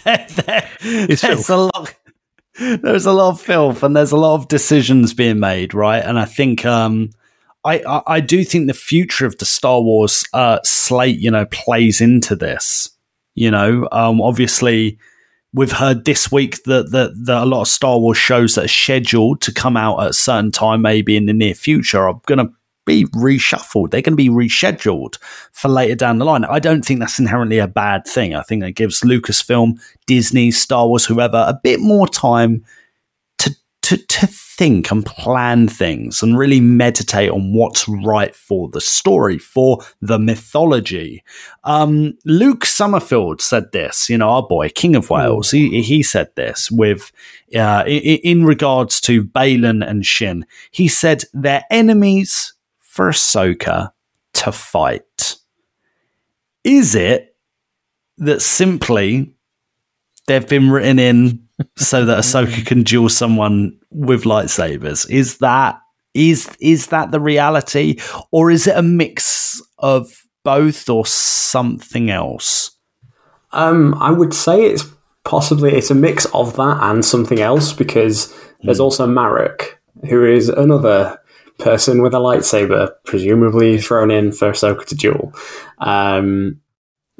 There, there, there's filth. a lot. There's a lot of filth, and there's a lot of decisions being made, right? And I think, um, I, I, I do think the future of the Star Wars uh, slate, you know, plays into this. You know, um, obviously, we've heard this week that that, that a lot of Star Wars shows that are scheduled to come out at a certain time, maybe in the near future, are going to be reshuffled. They're going to be rescheduled for later down the line. I don't think that's inherently a bad thing. I think it gives Lucasfilm, Disney, Star Wars, whoever, a bit more time to to to think and plan things and really meditate on what's right for the story, for the mythology. Um, Luke Summerfield said this, you know, our boy, King of Wales, he, he said this with uh, in regards to Baylan and Shin. He said, "They're enemies for Ahsoka to fight." Is it that simply they've been written in so that Ahsoka can duel someone with lightsabers? Is that is is that the reality, or is it a mix of both, or something else? Um, I would say it's possibly it's a mix of that and something else, because there's also Marrok, who is another person with a lightsaber, presumably thrown in for Ahsoka to duel. Um,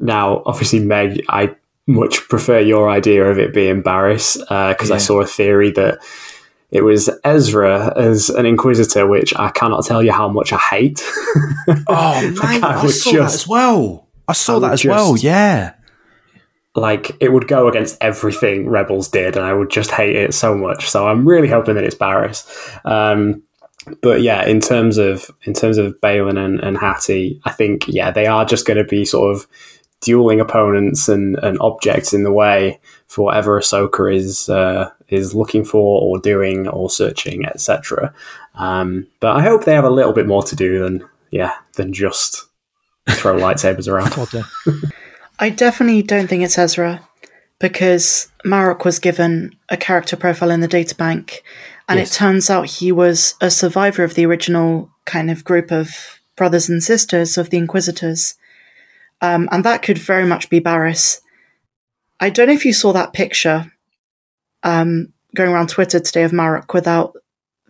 now, obviously, Meg, I much prefer your idea of it being Barriss, because uh, yeah. I saw a theory that it was Ezra as an Inquisitor, which I cannot tell you how much I hate. Oh, man, I, I saw just, that as well. I saw I that as just, well, yeah. Like, it would go against everything Rebels did, and I would just hate it so much. So I'm really hoping that it's Barriss. Um But yeah, in terms of in terms of Baylan and, and Hattie, I think yeah they are just going to be sort of dueling opponents and, and objects in the way for whatever Ahsoka is uh, is looking for or doing or searching, et cetera. Um, but I hope they have a little bit more to do than yeah than just throw lightsabers around. I definitely don't think it's Ezra, because Marrok was given a character profile in the databank. And yes. It turns out he was a survivor of the original kind of group of brothers and sisters of the Inquisitors. Um, and that could very much be Barriss. I don't know if you saw that picture um, going around Twitter today of Marrok without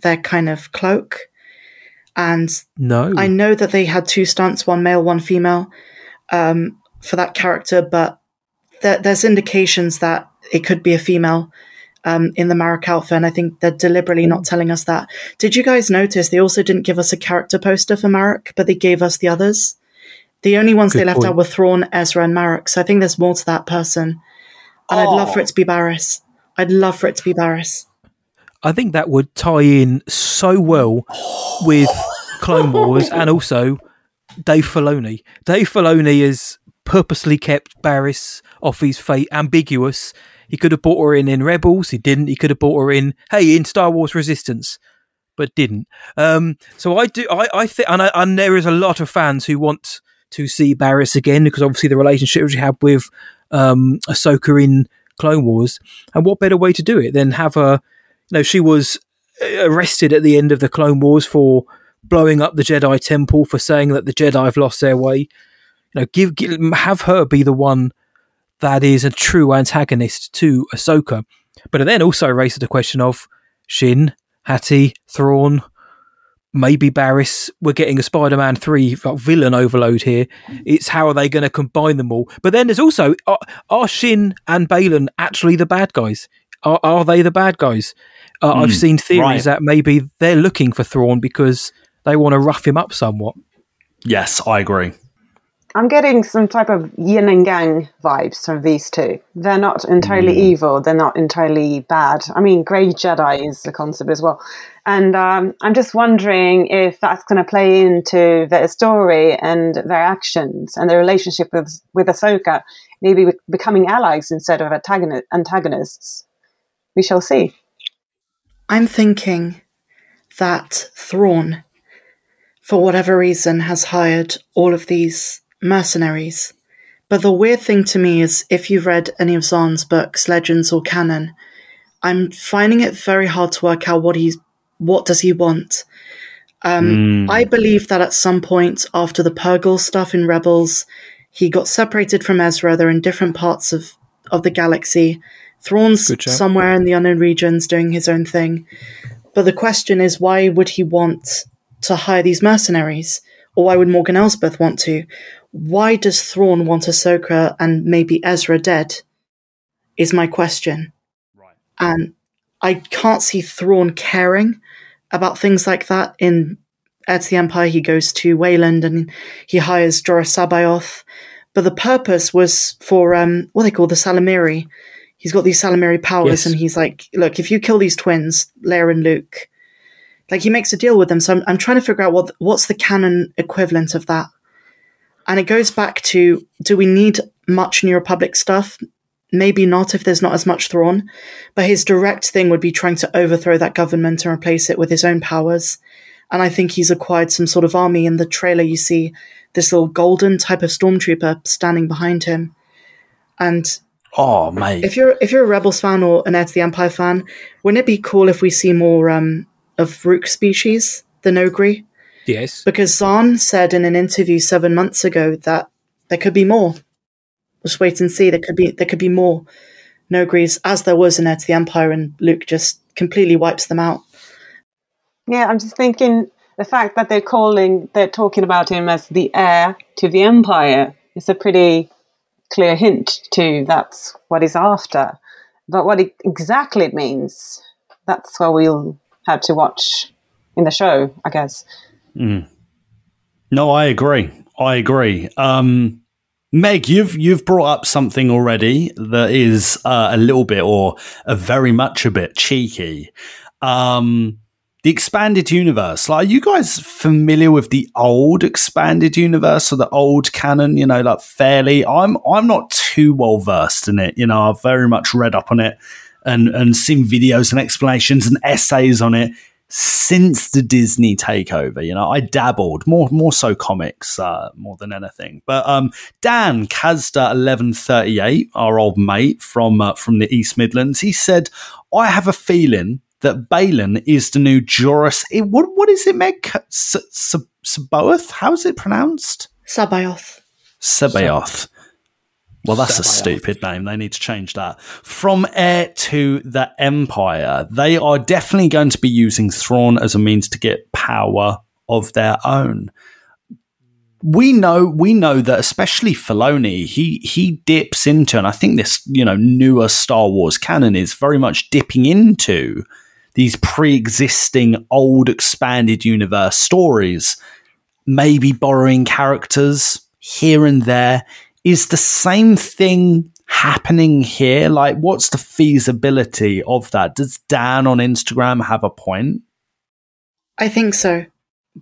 their kind of cloak. And no. I know that they had two stunts, one male, one female, um, for that character. But th- there's indications that it could be a female Um, in the Marrok outfit, and I think they're deliberately not telling us that. Did you guys notice they also didn't give us a character poster for Marrok, but they gave us the others? The only ones Good they left point. out were Thrawn, Ezra, and Marrok, so I think there's more to that person. And oh. I'd love for it to be Barriss. I'd love for it to be Barriss. I think that would tie in so well with Clone Wars and also Dave Filoni. Dave Filoni has purposely kept Barriss Offee's fate ambiguous. He could have brought her in in Rebels. He didn't. He could have brought her in, hey, in Star Wars Resistance, but didn't. Um, so I do. I, I think, and, and there is a lot of fans who want to see Barriss again, because obviously the relationship she had with um, Ahsoka in Clone Wars, and what better way to do it than have her? You know, she was arrested at the end of the Clone Wars for blowing up the Jedi Temple, for saying that the Jedi have lost their way. You know, give, give have her be the one that is a true antagonist to Ahsoka, but it then also raises the question of Shin, Hattie, Thrawn, maybe Barriss. We're getting a Spider-Man three villain overload here. It's how are they going to combine them all? But then there's also, are, are Shin and Baylan actually the bad guys? Are, are they the bad guys? Uh, mm, I've seen theories right. that maybe they're looking for Thrawn because they want to rough him up somewhat. Yes, I agree. I'm getting some type of yin and yang vibes from these two. They're not entirely mm. evil. They're not entirely bad. I mean, Grey Jedi is the concept as well. And um, I'm just wondering if that's going to play into their story and their actions and their relationship with, with Ahsoka, maybe becoming allies instead of antagonists. We shall see. I'm thinking that Thrawn, for whatever reason, has hired all of these mercenaries. But the weird thing to me is, if you've read any of Zahn's books, Legends or Canon, I'm finding it very hard to work out what he's, what does he want. Um, mm. I believe that at some point after the Purgle stuff in Rebels, he got separated from Ezra. They're in different parts of, of the galaxy. Thrawn's somewhere in the unknown regions doing his own thing. But the question is, why would he want to hire these mercenaries? Or why would Morgan Elsbeth want to? Why does Thrawn want Ahsoka and maybe Ezra dead, is my question. Right. And I can't see Thrawn caring about things like that. In Heir to the Empire, he goes to Wayland and he hires Jorah Sabaoth. But the purpose was for um, what they call the Salamiri. He's got these Salamiri powers, yes. And he's like, look, if you kill these twins, Leia and Luke, like he makes a deal with them. So I'm, I'm trying to figure out what what's the canon equivalent of that. And it goes back to, do we need much New Republic stuff? Maybe not if there's not as much Thrawn. But his direct thing would be trying to overthrow that government and replace it with his own powers. And I think he's acquired some sort of army. In the trailer, you see this little golden type of stormtrooper standing behind him. And oh, mate. If you're, if you're a Rebels fan or an Heir to the Empire fan, wouldn't it be cool if we see more um, of Rook species, the Nogri? Yes. Because Zahn said in an interview seven months ago that there could be more. Just wait and see. There could be there could be more Nogris, as there was in Heir to the Empire, and Luke just completely wipes them out. Yeah, I'm just thinking the fact that they're calling, they're talking about him as the heir to the Empire is a pretty clear hint to that's what he's after. But what it, exactly it means, that's what we'll have to watch in the show, I guess. Mm. No, I agree. I agree. Um, Meg, you've you've brought up something already that is uh, a little bit, or a very much a bit cheeky. Um, the expanded universe. Like, are you guys familiar with the old expanded universe or the old canon? You know, like fairly. I'm I'm not too well versed in it. You know, I've very much read up on it and and seen videos and explanations and essays on it. Since the Disney takeover, you know, I dabbled more, more so comics, uh, more than anything. But um, Dan Kazda eleven thirty-eight, our old mate from uh, from the East Midlands, he said, "I have a feeling that Baylan is the new Jorah. It, what what is it, Meg? Sabaoth? How is it pronounced? Sabaoth. Sabaoth. Well, that's a stupid name. They need to change that. From Heir to the Empire, they are definitely going to be using Thrawn as a means to get power of their own. We know, we know that, especially Filoni, he he dips into, and I think this, you know, newer Star Wars canon is very much dipping into these pre-existing old expanded universe stories, maybe borrowing characters here and there. Is the same thing happening here? Like, what's the feasibility of that? Does Dan on Instagram have a point? I think so,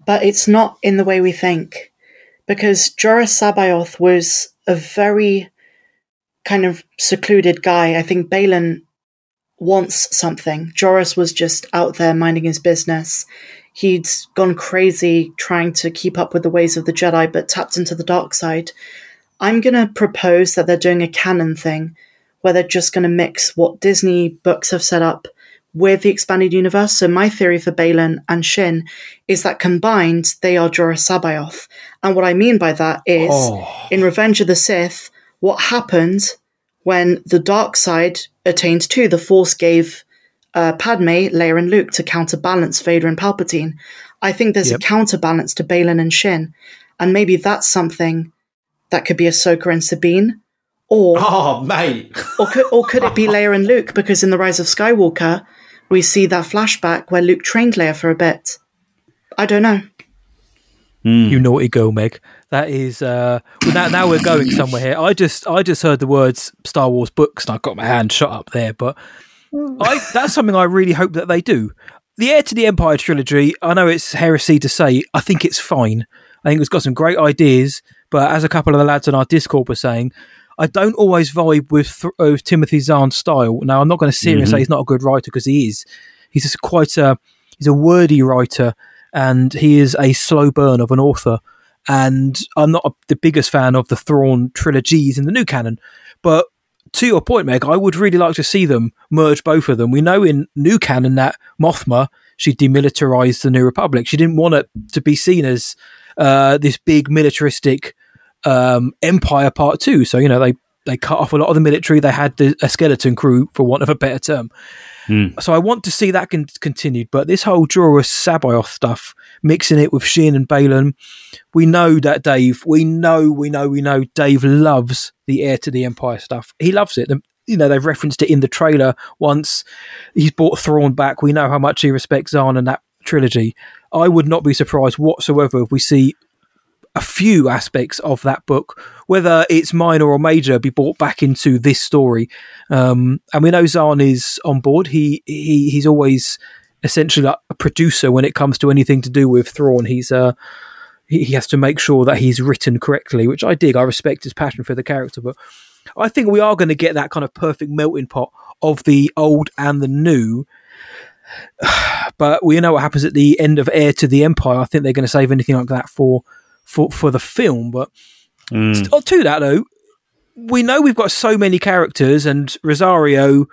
but it's not in the way we think, because Jorah Sabaoth was a very kind of secluded guy. I think Baylan wants something. Joris was just out there minding his business. He'd gone crazy trying to keep up with the ways of the Jedi, but tapped into the dark side. I'm going to propose that they're doing a canon thing where they're just going to mix what Disney books have set up with the expanded universe. So my theory for Baylan and Shin is that combined, they are Jorah Sabaoth. And what I mean by that is, oh. in Revenge of the Sith, what happened when the dark side attained to the Force gave uh, Padme, Leia and Luke to counterbalance Vader and Palpatine. I think there's yep. a counterbalance to Baylan and Shin. And maybe that's something that could be Ahsoka and Sabine. Or, oh, mate. or, could, or could it be Leia and Luke? Because in The Rise of Skywalker, we see that flashback where Luke trained Leia for a bit. I don't know. Mm. You naughty girl, Meg. That is, uh, without, now we're going somewhere here. I just I just heard the words Star Wars books and I got my hand shot up there. But I, that's something I really hope that they do. The Heir to the Empire trilogy, I know it's heresy to say, I think it's fine. I think it's got some great ideas. But as a couple of the lads on our Discord were saying, I don't always vibe with, th- with Timothy Zahn's style. Now, I'm not going to seriously mm-hmm. say he's not a good writer, because he is. He's just quite a he's a wordy writer, and he is a slow burn of an author. And I'm not a, the biggest fan of the Thrawn trilogies in the new canon. But to your point, Meg, I would really like to see them merge both of them. We know in new canon that Mothma, she demilitarized the New Republic. She didn't want it to be seen as uh, this big militaristic um Empire Part Two, so you know they they cut off a lot of the military. They had the, a skeleton crew, for want of a better term. mm. So I want to see that con- continued, but this whole Jorah Sabaoth stuff, mixing it with Shin and Baylan, we know that Dave we know we know we know Dave loves the Heir to the Empire stuff. He loves it. The, you know they've referenced it in the trailer once. He's brought Thrawn back. We know how much he respects Zahn and that trilogy. I would not be surprised whatsoever if we see a few aspects of that book, whether it's minor or major, be brought back into this story. Um, and we know Zahn is on board. He he he's always essentially like a producer when it comes to anything to do with Thrawn. He's uh he, he has to make sure that he's written correctly, which I dig. I respect his passion for the character, but I think we are going to get that kind of perfect melting pot of the old and the new. But we know what happens at the end of Heir to the Empire. I think they're going to save anything like that for. For, for the film, but mm. to, to that though, we know we've got so many characters, and Rosario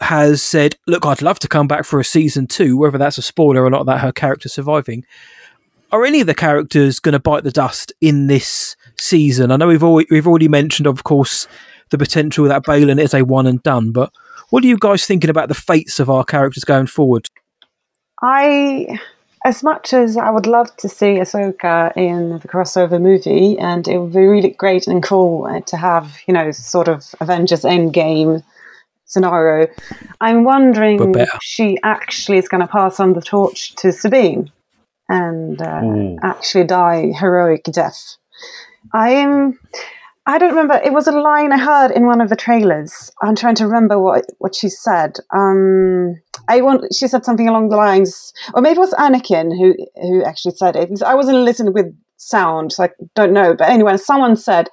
has said, "Look, I'd love to come back for a season two." Whether that's a spoiler or not, about her character surviving, are any of the characters going to bite the dust in this season? I know we've already, we've already mentioned, of course, the potential that Baylan is a one and done. But what are you guys thinking about the fates of our characters going forward? I. As much as I would love to see Ahsoka in the crossover movie, and it would be really great and cool to have, you know, sort of Avengers Endgame scenario, I'm wondering if she actually is going to pass on the torch to Sabine and uh, mm. actually die heroic death. I am... I don't remember. It was a line I heard in one of the trailers. I'm trying to remember what, what she said. Um, I want. She said something along the lines, or maybe it was Anakin who who actually said it. I wasn't listening with sound, so I don't know. But anyway, someone said,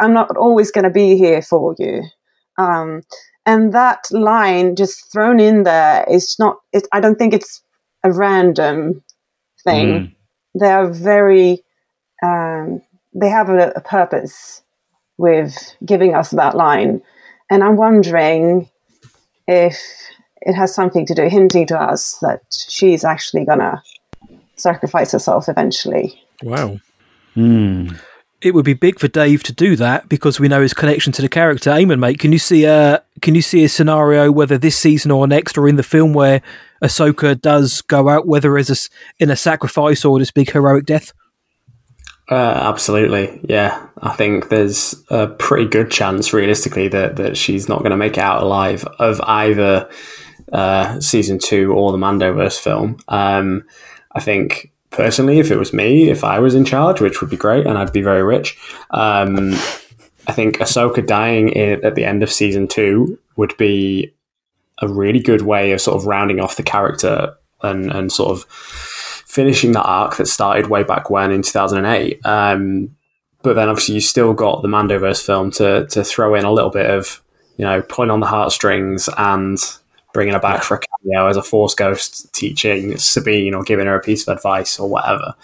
"I'm not always going to be here for you," um, and that line just thrown in there is not. It, I don't think it's a random thing. Mm. They are very. Um, they have a, a purpose with giving us that line, and I'm wondering if it has something to do, hinting to us that she's actually gonna sacrifice herself eventually. Wow. Mm. It would be big for Dave to do that, because we know his connection to the character. Eamon, mate, can you see a can you see a scenario, whether this season or next or in the film, where Ahsoka does go out, whether as a, in a sacrifice or this big heroic death? Uh, absolutely, yeah. I think there's a pretty good chance, realistically, that, that she's not going to make it out alive of either uh, season two or the Mandoverse film. Um, I think, personally, if it was me, if I was in charge, which would be great, and I'd be very rich, um, I think Ahsoka dying in, at the end of season two would be a really good way of sort of rounding off the character and, and sort of finishing that arc that started way back when in two thousand eight. Um, But then obviously you still got the Mandoverse film to to throw in a little bit of, you know, pulling on the heartstrings and bringing her back for a cameo as a Force ghost, teaching Sabine or giving her a piece of advice or whatever,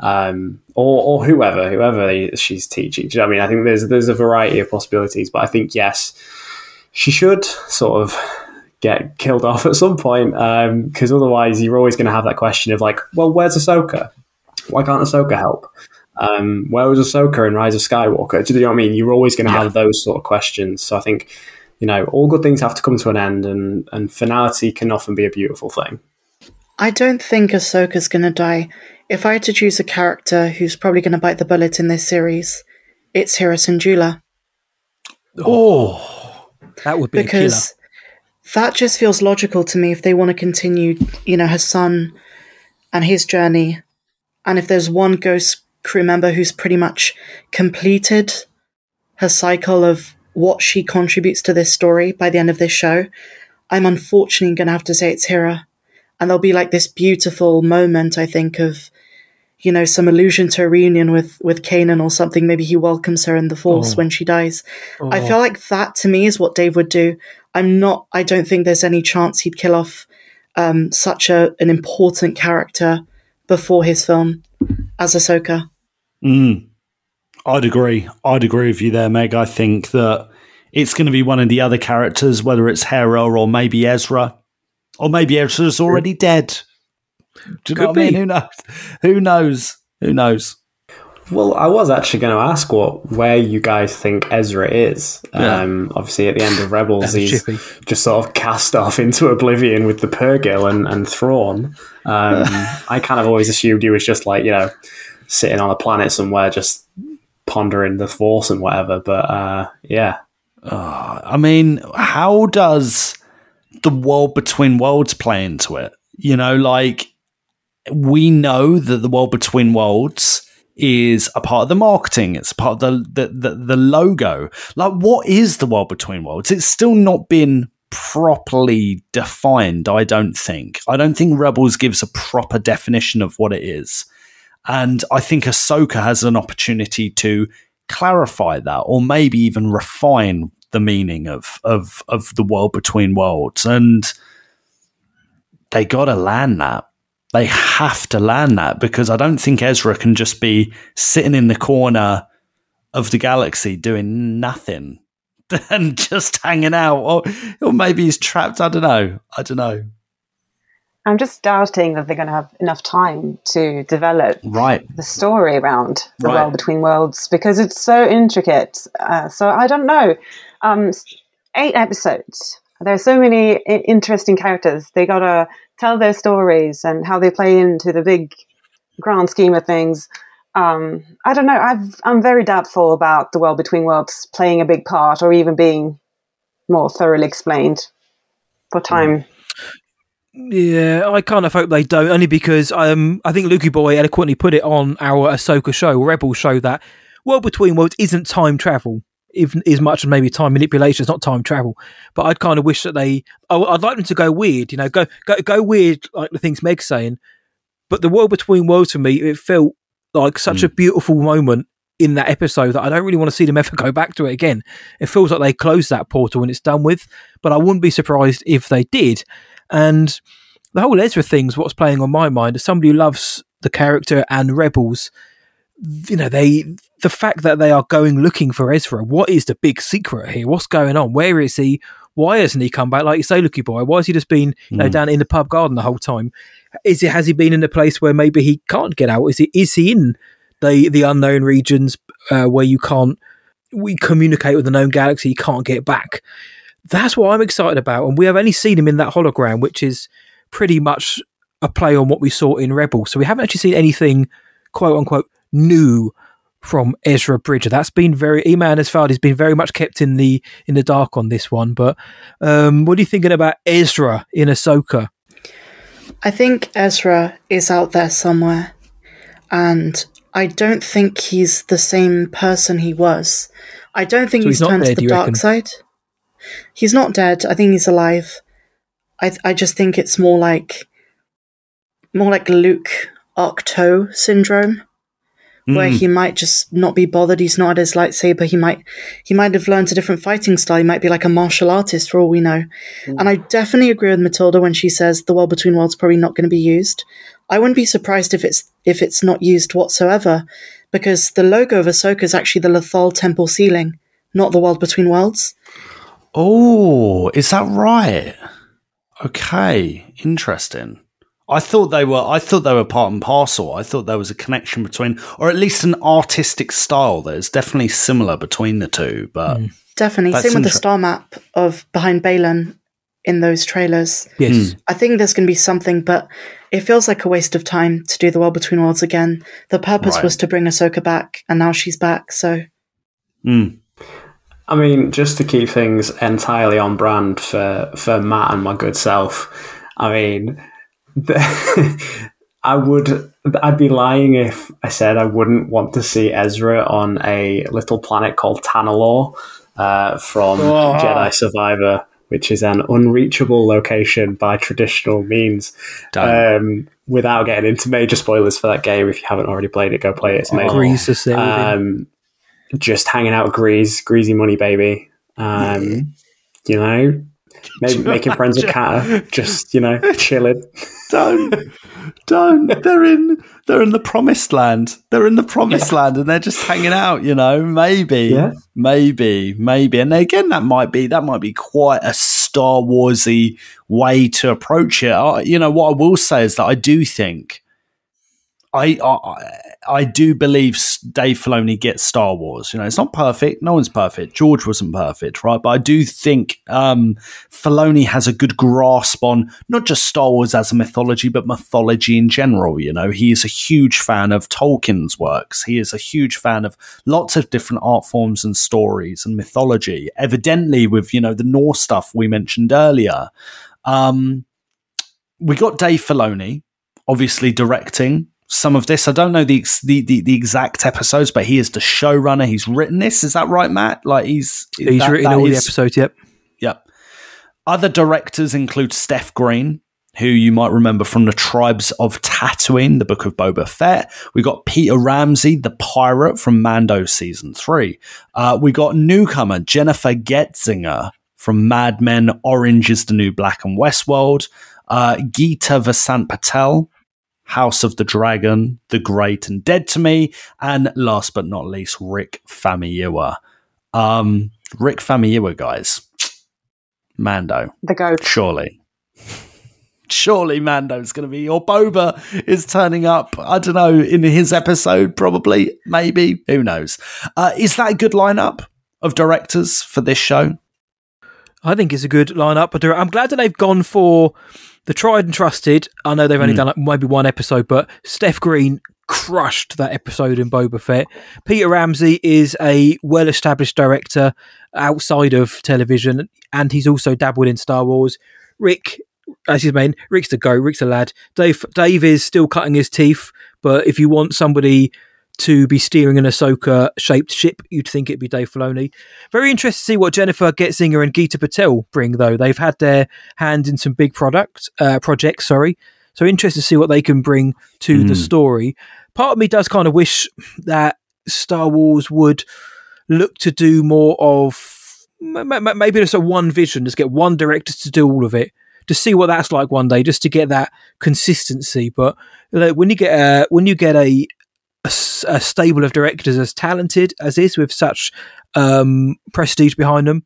um, or or whoever whoever she's teaching. Do you know what I mean? I think there's there's a variety of possibilities, but I think yes, she should sort of get killed off at some point, because um, otherwise you're always going to have that question of like, well, where's Ahsoka? Why can't Ahsoka help? Um, where was Ahsoka in Rise of Skywalker? Do you know what I mean? You're always going to yeah. have those sort of questions. So I think, you know, all good things have to come to an end, and, and finality can often be a beautiful thing. I don't think Ahsoka's going to die. If I had to choose a character who's probably going to bite the bullet in this series, it's Hera Syndulla. Oh, that would be because a killer. That just feels logical to me if they want to continue, you know, her son and his journey. And if there's one ghost crew member who's pretty much completed her cycle of what she contributes to this story by the end of this show, I'm unfortunately going to have to say it's Hera. And there'll be like this beautiful moment, I think, of, you know, some allusion to a reunion with, with Kanan or something. Maybe he welcomes her in the Force oh. when she dies. Oh. I feel like that, to me, is what Dave would do. I'm not, I don't think there's any chance he'd kill off um, such a, an important character before his film as Ahsoka. Mm. I'd agree. I'd agree with you there, Meg. I think that it's going to be one of the other characters, whether it's Hera or maybe Ezra, or maybe Ezra's already dead. Do you Could know what be. I mean? Who knows? Who knows? Who knows? Well, I was actually going to ask what where you guys think Ezra is. Yeah. Um, obviously, at the end of Rebels, he's chippy. just sort of cast off into oblivion with the Purrgil and, and Thrawn. Um, I kind of always assumed he was just like, you know, sitting on a planet somewhere, just pondering the Force and whatever. But uh, yeah. Uh, I mean, how does the World Between Worlds play into it? You know, like, we know that the World Between Worlds is a part of the marketing. It's a part of the, the, the, the logo. Like, what is the World Between Worlds? It's still not been properly defined, I don't think. I don't think Rebels gives a proper definition of what it is. And I think Ahsoka has an opportunity to clarify that, or maybe even refine the meaning of, of, of the World Between Worlds. And they got to land that. They have to land that, because I don't think Ezra can just be sitting in the corner of the galaxy doing nothing and just hanging out. Or, or maybe he's trapped. I don't know. I don't know. I'm just doubting that they're going to have enough time to develop right. the story around the right. World Between Worlds, because it's so intricate. Uh, so I don't know. Um, eight episodes. There are so many interesting characters. They got to tell their stories and how they play into the big grand scheme of things. Um, I don't know. I've, I'm very doubtful about the World Between Worlds playing a big part or even being more thoroughly explained for time. Yeah, I kind of hope they don't, only because um, I think Lukey Boy eloquently put it on our Ahsoka show, Rebel show, that World Between Worlds isn't time travel. Even as much as maybe time manipulation, it's not time travel. But I'd kind of wish that they, I, I'd like them to go weird, you know, go go go weird, like the things Meg's saying. But the World Between Worlds, for me, it felt like such mm. a beautiful moment in that episode that I don't really want to see them ever go back to it again. It feels like they closed that portal and it's done with. But I wouldn't be surprised if they did. And the whole Ezra thing's what's playing on my mind. As somebody who loves the character and Rebels, you know, they the fact that they are going looking for Ezra. What is the big secret here? What's going on? Where is he? Why hasn't he come back? Like you say, Lukey Boy, why has he just been, you know, mm. down in the pub garden the whole time? Is it has he been in a place where maybe he can't get out? Is he is he in the the unknown regions uh, where you can't we communicate with the known galaxy? You can't get back. That's what I'm excited about, and we have only seen him in that hologram, which is pretty much a play on what we saw in Rebels. So we haven't actually seen anything, quote unquote, new from Ezra Bridger. That's been very Eamon as far has been very much kept in the in the dark on this one. But um, what are you thinking about Ezra in Ahsoka? I think Ezra is out there somewhere, and I don't think he's the same person he was. I don't think so he's, he's turned dead, to the dark reckon? side. He's not dead. I think he's alive. I I just think it's more like more like Luke Arcto syndrome, where mm. he might just not be bothered. He's not at his lightsaber. He might, he might have learned a different fighting style. He might be like a martial artist for all we know. Mm. And I definitely agree with Matilda when she says the World Between Worlds probably not going to be used. I wouldn't be surprised if it's, if it's not used whatsoever, because the logo of Ahsoka is actually the Lothal Temple ceiling, not the World Between Worlds. Oh, is that right? Okay. Interesting. I thought they were. I thought they were part and parcel. I thought there was a connection between, or at least an artistic style that is definitely similar between the two. But mm. definitely, same with inter- the star map of behind Baylan in those trailers. Yes, mm. I think there's going to be something, but it feels like a waste of time to do the World Between Worlds again. The purpose right. was to bring Ahsoka back, and now she's back. So, mm. I mean, just to keep things entirely on brand for for Matt and my good self. I mean. I would, I'd be lying if I said I wouldn't want to see Ezra on a little planet called Tanalore uh, from oh. Jedi Survivor, which is an unreachable location by traditional means. Um, without getting into major spoilers for that game, if you haven't already played it, go play it. It's amazing. Grease is there um, just hanging out with Grease, Greasy Money Baby. Um, yeah. You know, Maybe making friends with Kata, just, you know, chilling. Don't, don't. They're in, they're in the promised land. They're in the promised yeah. land, and they're just hanging out. You know, maybe, yeah. maybe, maybe. And again, that might be, that might be quite a Star Wars-y way to approach it. I, you know, what I will say is that I do think, I, I, I do believe Dave Filoni gets Star Wars. You know, it's not perfect. No one's perfect. George wasn't perfect, right? But I do think um, Filoni has a good grasp on not just Star Wars as a mythology, but mythology in general. You know, he is a huge fan of Tolkien's works. He is a huge fan of lots of different art forms and stories and mythology. Evidently, with, you know, the Norse stuff we mentioned earlier, um, we got Dave Filoni obviously directing some of this. I don't know the, the the the exact episodes, but he is the showrunner. He's written this. Is that right, Matt? Like he's he's that, written that all is, the episodes. Yep, yep. Other directors include Steph Green, who you might remember from the Tribes of Tatooine, the Book of Boba Fett. We got Peter Ramsey, the pirate from Mando season three. Uh, we got newcomer Jennifer Getzinger from Mad Men, Orange Is the New Black, and Westworld. Uh, Geeta Vasant Patel, House of the Dragon, The Great and Dead to Me, and last but not least, Rick Famuyiwa. Um, Rick Famuyiwa, guys. Mando. The goat. Surely. Surely Mando's going to be, or Boba is turning up, I don't know, in his episode, probably, maybe, who knows. Uh, is that a good lineup of directors for this show? I think it's a good lineup. I'm glad that they've gone for the tried and trusted. I know they've only mm. done like maybe one episode, but Steph Green crushed that episode in Boba Fett. Peter Ramsey is a well-established director outside of television, and he's also dabbled in Star Wars. Rick, as his main, Rick's the goat, Rick's the lad. Dave, Dave is still cutting his teeth, but if you want somebody to be steering an Ahsoka-shaped ship, you'd think it'd be Dave Filoni. Very interested to see what Jennifer Getzinger and Geeta Patel bring, though. They've had their hand in some big product uh, projects, sorry. So interested to see what they can bring to mm. the story. Part of me does kind of wish that Star Wars would look to do more of maybe just a one vision, just get one director to do all of it, to see what that's like one day, just to get that consistency. But you know, when you get a, when you get a a stable of directors as talented as is with such um, prestige behind them,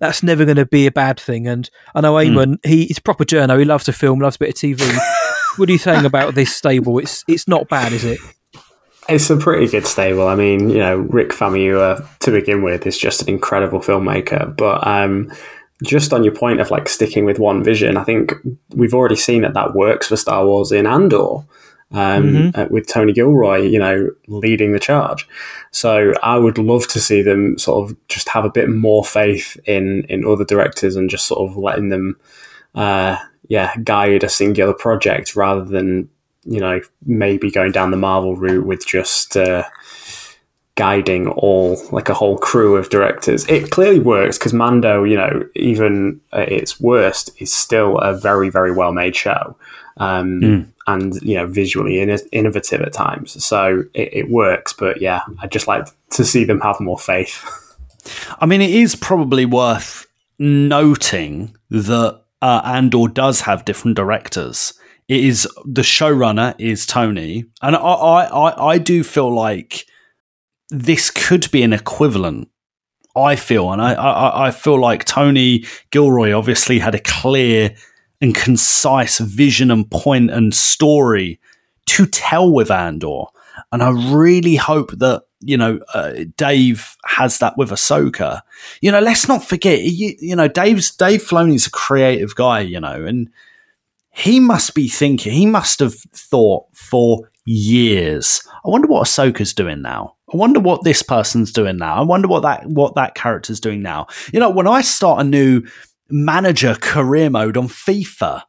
that's never going to be a bad thing. And I know Eamon, mm. he, he's a proper journo. He loves to film, loves a bit of T V. What are you saying about this stable? It's it's not bad, is it? It's a pretty good stable. I mean, you know, Rick Famuyiwa to begin with is just an incredible filmmaker. But um, just on your point of like sticking with one vision, I think we've already seen that that works for Star Wars in Andor. Um, mm-hmm. uh, with Tony Gilroy, you know, leading the charge. So I would love to see them sort of just have a bit more faith in, in other directors and just sort of letting them, uh, yeah, guide a singular project rather than, you know, maybe going down the Marvel route with just uh, guiding all, like a whole crew of directors. It clearly works because Mando, you know, even at its worst, is still a very, very well-made show. Um, mm. And, you know, visually in- innovative at times. So it, it works. But yeah, I'd just like to see them have more faith. I mean, it is probably worth noting that uh, Andor does have different directors. It is, the showrunner is Tony. And I, I, I do feel like this could be an equivalent, I feel. And I, I, I feel like Tony Gilroy obviously had a clear and concise vision and point and story to tell with Andor. And I really hope that, you know, uh, Dave has that with Ahsoka. You know, let's not forget, you, you know, Dave's Dave Filoni's a creative guy, you know, and he must be thinking, he must have thought for years, I wonder what Ahsoka's doing now. I wonder what this person's doing now. I wonder what that what that character's doing now. You know, when I start a new manager career mode on FIFA,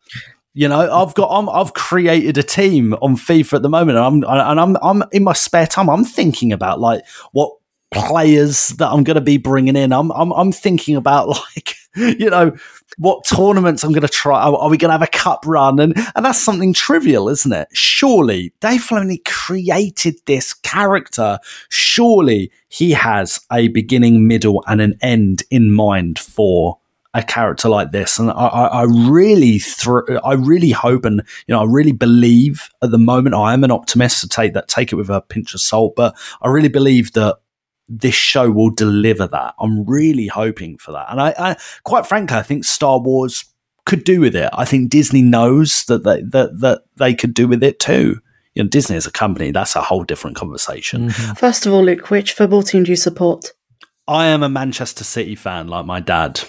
you know, I've got I'm, I've created a team on FIFA at the moment, and I'm and I'm I'm in my spare time, I'm thinking about like what players that I'm going to be bringing in. I'm I'm I'm thinking about like, you know, what tournaments I'm going to try. Are, are we going to have a cup run? And and that's something trivial, isn't it? Surely Dave Filoni created this character. Surely he has a beginning, middle, and an end in mind for a character like this. And I, I, I really, th- I really hope, and you know, I really believe at the moment. I am an optimist, so take that, take it with a pinch of salt. But I really believe that this show will deliver that. I'm really hoping for that. And I, I quite frankly, I think Star Wars could do with it. I think Disney knows that they, that, that they could do with it too. You know, Disney as a company, that's a whole different conversation. Mm-hmm. First of all, Luke, which football team do you support? I am a Manchester City fan, like my dad.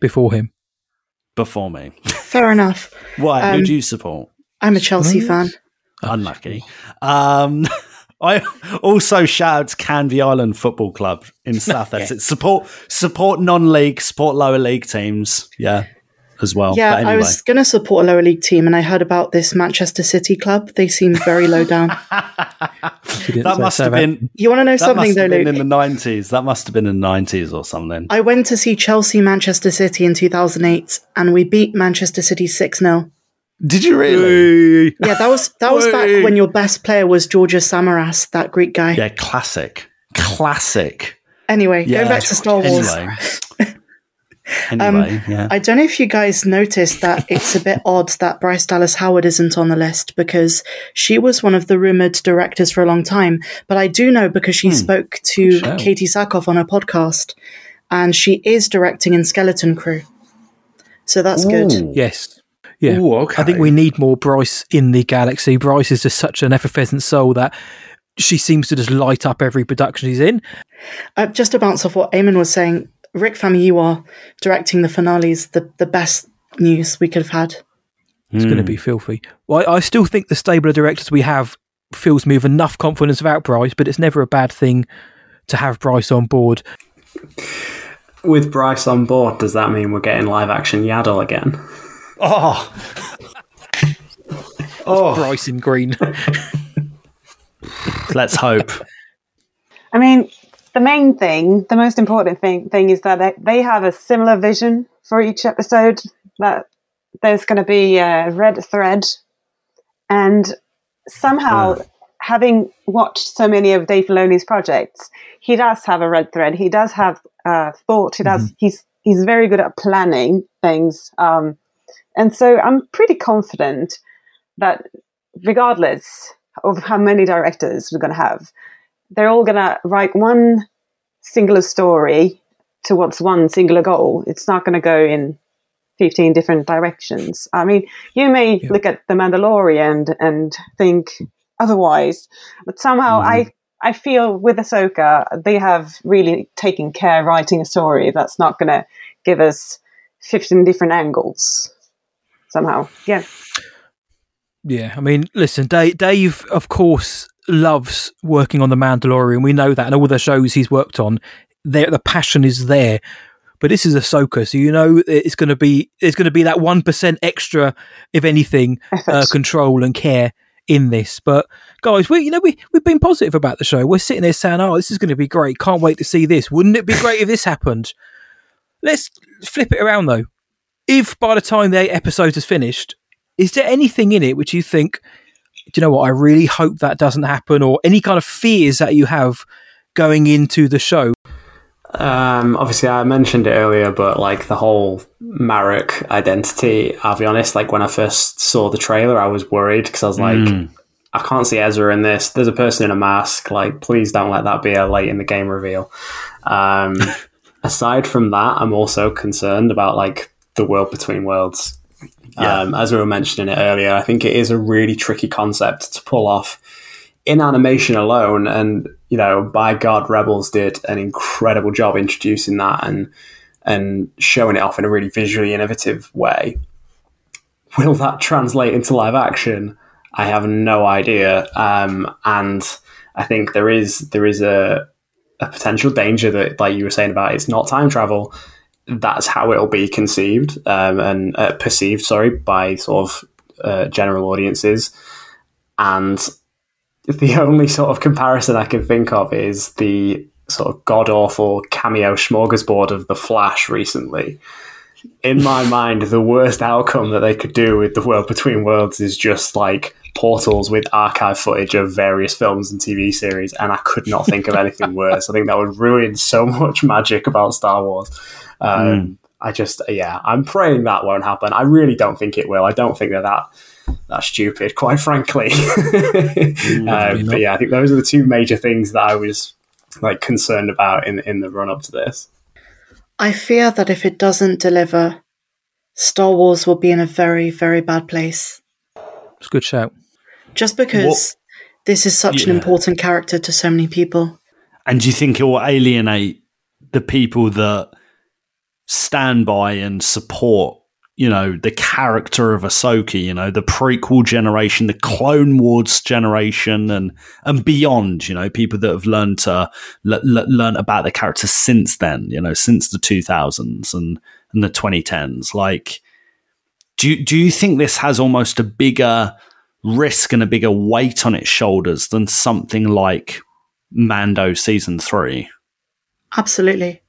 Before him. Before me. Fair enough. Why? Um, who do you support? I'm a Chelsea oh. fan. Unlucky. Um... I also shout Canvey Island Football Club in South Essex. Yeah. Support support non-league, support lower league teams, yeah, as well. Yeah, but anyway. I was going to support a lower league team, and I heard about this Manchester City club. They seem very low down. That must so have been. Bad. You want to know that something, though, Luke? In the nineties, that must have been in the nineties or something. I went to see Chelsea Manchester City in two thousand eight, and we beat Manchester City six nil. Did you really? Wee. Yeah, that was that was Wee. back when your best player was Georgios Samaras, that Greek guy. Yeah, classic, classic. Anyway, yeah, go back to Star Wars. Anyway, anyway um, yeah. I don't know if you guys noticed that it's a bit odd that Bryce Dallas Howard isn't on the list, because she was one of the rumored directors for a long time. But I do know because she hmm. spoke to sure. Katie Sackhoff on her podcast, and she is directing in Skeleton Crew. So that's Ooh. good. Yes. Yeah. Ooh, okay. I think we need more Bryce in the galaxy. Bryce is just such an effervescent soul that she seems to just light up every production she's in. Uh, just to bounce off what Eamon was saying, Rick Famuyiwa directing the finale is the, the best news we could have had. It's mm. going to be filthy. Well, I, I still think the stable of directors we have fills me with enough confidence about Bryce, but it's never a bad thing to have Bryce on board. With Bryce on board, does that mean we're getting live-action Yaddle again? Oh, oh, Bryce in green. Let's hope. I mean, the main thing, the most important thing, thing is that they, they have a similar vision for each episode. That there's going to be a red thread, and somehow, oh. having watched so many of Dave Filoni's projects, he does have a red thread. He does have uh, thought. He does. Mm-hmm. He's he's very good at planning things. Um, And so I'm pretty confident that regardless of how many directors we're going to have, they're all going to write one singular story towards one singular goal. It's not going to go in fifteen different directions. I mean, you may yeah. look at The Mandalorian and, and think otherwise, but somehow mm. I, I feel with Ahsoka, they have really taken care writing a story that's not going to give us fifteen different angles. Somehow, yeah, yeah. I mean, listen, Dave, Dave, of course, loves working on The Mandalorian. We know that, and all the shows he's worked on, there the passion is there. But this is Ahsoka, so you know it's going to be it's going to be that one percent extra, if anything, uh, control and care in this. But guys, we you know we we've been positive about the show. We're sitting there saying, "Oh, this is going to be great. Can't wait to see this. Wouldn't it be great if this happened?" Let's flip it around though. If by the time the episode is finished, is there anything in it which you think, do you know what, I really hope that doesn't happen, or any kind of fears that you have going into the show? Um, obviously, I mentioned it earlier, but like the whole Marrok identity, I'll be honest, like when I first saw the trailer, I was worried because I was like, mm. I can't see Ezra in this. There's a person in a mask. Like, please don't let that be a late in the game reveal. Um, aside from that, I'm also concerned about like the World Between Worlds. Yeah. Um, as we were mentioning it earlier, I think it is a really tricky concept to pull off in animation alone. And, you know, by God, Rebels did an incredible job introducing that and and showing it off in a really visually innovative way. Will that translate into live action? I have no idea. Um, and I think there is there is a, a potential danger that, like you were saying about, it's not time travel. That's how it'll be conceived um, and uh, perceived, sorry, by sort of uh, general audiences. And the only sort of comparison I can think of is the sort of god-awful cameo smorgasbord of The Flash recently. In my mind, the worst outcome that they could do with The World Between Worlds is just like portals with archive footage of various films and T V series, and I could not think of anything worse. I think that would ruin so much magic about Star Wars. Um, mm. I just, yeah, I'm praying that won't happen. I really don't think it will. I don't think they're that, that stupid, quite frankly. mm, um, but yeah, I think those are the two major things that I was like concerned about in, in the run-up to this. I fear that if it doesn't deliver, Star Wars will be in a very, very bad place. It's a good shout. Just because what? This is such yeah. an important character to so many people. And do you think it will alienate the people that stand by and support, you know, the character of Ahsoka, you know, the prequel generation, the Clone Wars generation, and and beyond, you know, people that have learned to l- l- learn about the character since then, you know, since the two thousands and, and the twenty tens. Like, do do you think this has almost a bigger risk and a bigger weight on its shoulders than something like Mando season three? Absolutely.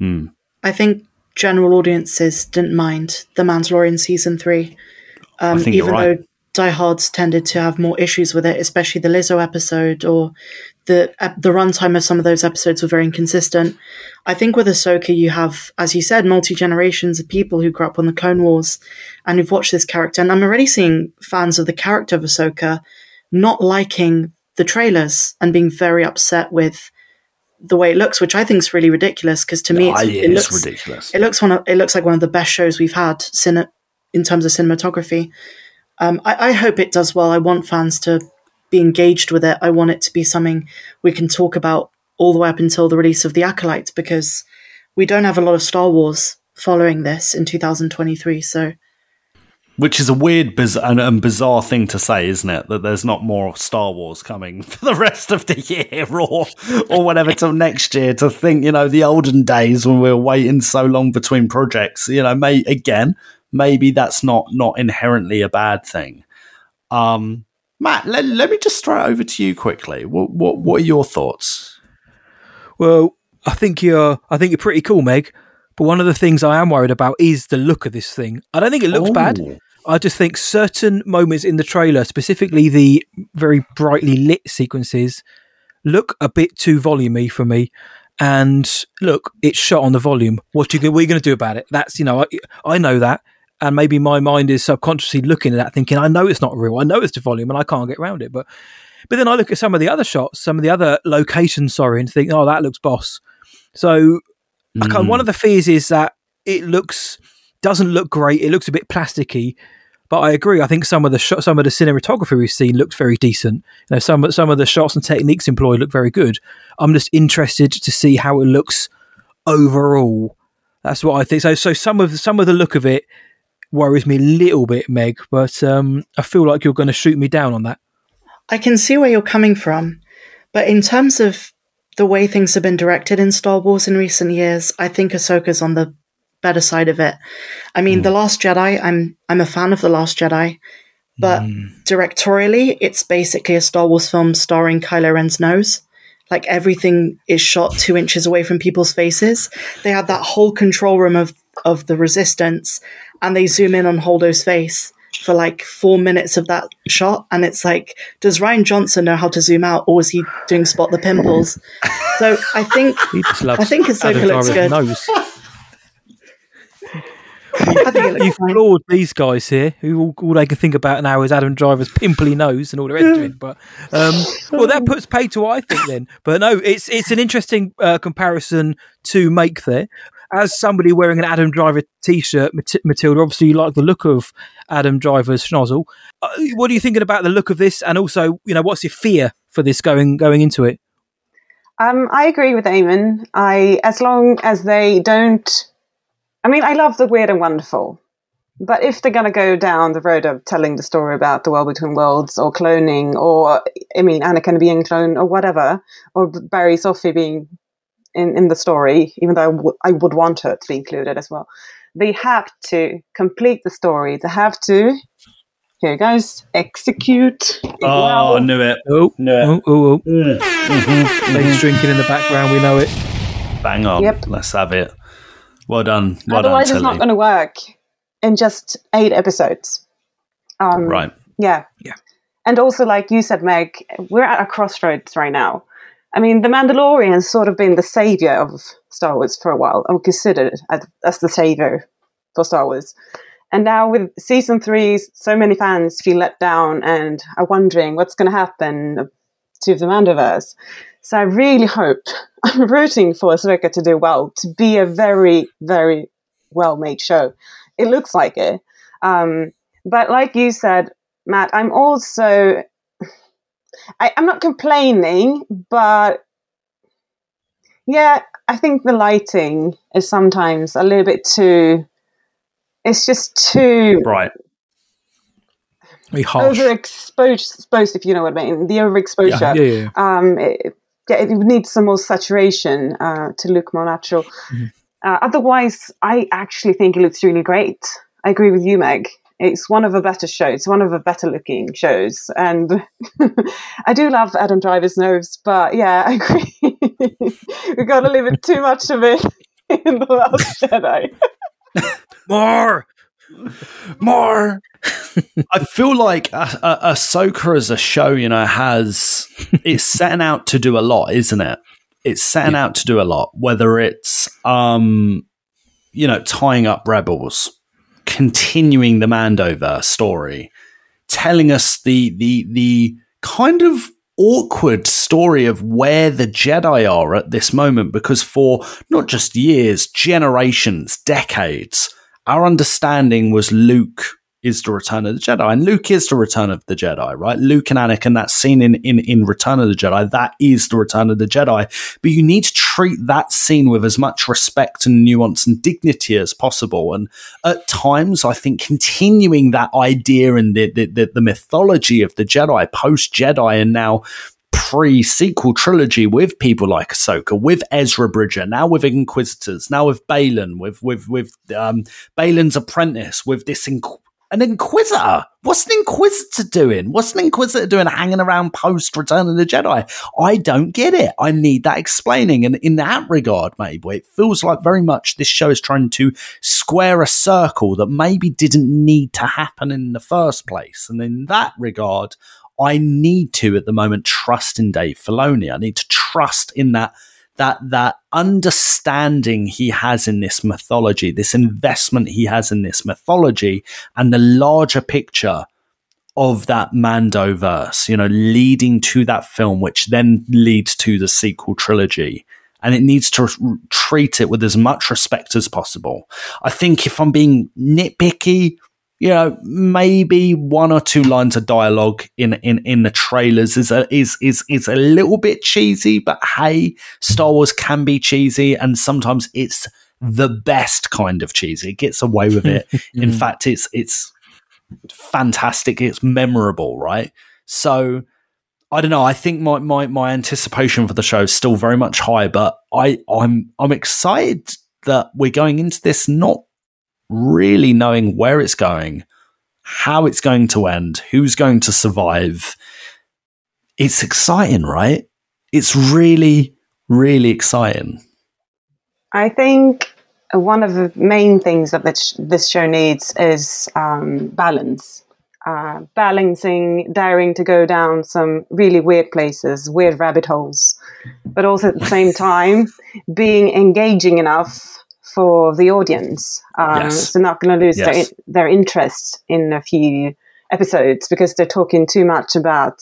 Hmm. I think general audiences didn't mind the Mandalorian season three, um, I think even you're right. though diehards tended to have more issues with it, especially the Lizzo episode, or the uh, the runtime of some of those episodes were very inconsistent. I think with Ahsoka, you have, as you said, multi generations of people who grew up on the Clone Wars and who've watched this character. And I'm already seeing fans of the character of Ahsoka not liking the trailers and being very upset with the way it looks, which I think is really ridiculous, because to me it's, oh, yeah, it looks it's ridiculous. It looks one of, it looks like one of the best shows we've had cine- in terms of cinematography. Um, I, I hope it does well. I want fans to be engaged with it. I want it to be something we can talk about all the way up until the release of The Acolyte, because we don't have a lot of Star Wars following this in two thousand twenty-three. So, which is a weird biz- and, and bizarre thing to say, isn't it? That there's not more Star Wars coming for the rest of the year or or whatever till next year. To think, you know, the olden days when we were waiting so long between projects, you know, may again. Maybe that's not not inherently a bad thing. Um, Matt, let, let me just throw it over to you quickly. What what what are your thoughts? Well, I think you're I think you're pretty cool, Meg. But one of the things I am worried about is the look of this thing. I don't think it looks oh. bad. I just think certain moments in the trailer, specifically the very brightly lit sequences, look a bit too volumey for me. And look, it's shot on the volume. What are we going to do about it? That's, you know, I, I know that. And maybe my mind is subconsciously looking at that thinking, I know it's not real. I know it's the volume and I can't get around it. But but then I look at some of the other shots, some of the other locations, sorry, and think, oh, that looks boss. So mm. I kind of, one of the fears is that it looks, doesn't look great. It looks a bit plasticky. But I agree. I think some of the sh- some of the cinematography we've seen looked very decent. You know, some some of the shots and techniques employed look very good. I'm just interested to see how it looks overall. That's what I think. So so some of some of the look of it worries me a little bit, Meg. But um, I feel like you're going to shoot me down on that. I can see where you're coming from, but in terms of the way things have been directed in Star Wars in recent years, I think Ahsoka's on the better side of it. I mean, mm. The Last Jedi, I'm I'm a fan of The Last Jedi. But mm. directorially, it's basically a Star Wars film starring Kylo Ren's nose. Like, everything is shot two inches away from people's faces. They had that whole control room of, of the Resistance, and they zoom in on Holdo's face for like four minutes of that shot. And it's like, does Rian Johnson know how to zoom out, or is he doing Spot the Pimples? So I think I think Ahsoka looks good. Nose. I think it You've fine. Flawed these guys here, who all, all they can think about now is Adam Driver's pimply nose and all the rest of it. But um, well, that puts pay to I think then. But no, it's it's an interesting uh, comparison to make there. As somebody wearing an Adam Driver t-shirt, Mat- Matilda, obviously you like the look of Adam Driver's schnozzle. Uh, what are you thinking about the look of this? And also, you know, what's your fear for this going going into it? Um, I agree with Eamon. I as long as they don't. I mean, I love the weird and wonderful, but if they're going to go down the road of telling the story about the World Between Worlds or cloning or, I mean, Anakin being cloned or whatever, or Barriss Offee being in, in the story, even though I, w- I would want her to be included as well, they have to complete the story. They have to, here it goes, execute. Oh, well. I knew it. Oh, knew it. Oh, oh, oh. Mm. Mm-hmm. Lady's drinking in the background, we know it. Bang on. Yep. Let's have it. Well done. Well Otherwise, done, it's not going to work in just eight episodes. Um, right. Yeah. Yeah. And also, like you said, Meg, we're at a crossroads right now. I mean, The Mandalorian's sort of been the savior of Star Wars for a while, and considered as, as the savior for Star Wars. And now with season three, so many fans feel let down and are wondering what's going to happen to the Mandoverse. So I really hope, I'm rooting for Ahsoka to do well, to be a very, very well-made show. It looks like it. Um, but like you said, Matt, I'm also, I, I'm not complaining, but yeah, I think the lighting is sometimes a little bit too, it's just too... bright. Overexposed, if you know what I mean. The overexposure. Yeah, yeah, yeah. Um, it, yeah, it needs some more saturation uh, to look more natural. Mm-hmm. Uh, otherwise, I actually think it looks really great. I agree with you, Meg. It's one of the better shows. It's one of the better looking shows. And I do love Adam Driver's nose, but yeah, I agree. We've got to leave it too much of it in The Last Jedi. More! More! I feel like ah- ah- Ahsoka as a show, you know, has it's setting out to do a lot, isn't it? It's setting yeah. out to do a lot. Whether it's, um, you know, tying up Rebels, continuing the Mandoverse story, telling us the the the kind of awkward story of where the Jedi are at this moment, because for not just years, generations, decades, our understanding was Luke is the Return of the Jedi, and Luke is the Return of the Jedi, right? Luke and Anakin, that scene in, in, in Return of the Jedi, that is the Return of the Jedi. But you need to treat that scene with as much respect and nuance and dignity as possible. And at times, I think continuing that idea and the the, the, the mythology of the Jedi, post-Jedi, and now pre-sequel trilogy with people like Ahsoka, with Ezra Bridger, now with Inquisitors, now with Baylan, with with with um, Baylan's apprentice, with this inc- an Inquisitor. What's an Inquisitor doing? What's an Inquisitor doing hanging around post Return of the Jedi? I don't get it. I need that explaining. And in that regard, maybe it feels like very much this show is trying to square a circle that maybe didn't need to happen in the first place. And in that regard, I need to, at the moment, trust in Dave Filoni. I need to trust in that that that understanding he has in this mythology, this investment he has in this mythology, and the larger picture of that Mandoverse, you know, leading to that film, which then leads to the sequel trilogy. And it needs to re- treat it with as much respect as possible. I think if I'm being nitpicky, you know, maybe one or two lines of dialogue in, in, in the trailers is a, is, is, is a little bit cheesy, but hey, Star Wars can be cheesy, and sometimes it's the best kind of cheesy. It gets away with it. In fact, it's, it's fantastic. It's memorable, right? So I don't know. I think my, my, my anticipation for the show is still very much high, but I, I'm, I'm excited that we're going into this not really knowing where it's going, how it's going to end, who's going to survive. It's exciting, right? It's really, really exciting. I think one of the main things that this show needs is um, balance. Uh, balancing, daring to go down some really weird places, weird rabbit holes, but also at the same time being engaging enough for the audience. Um, yes. So not going to lose yes. their, their interest in a few episodes because they're talking too much about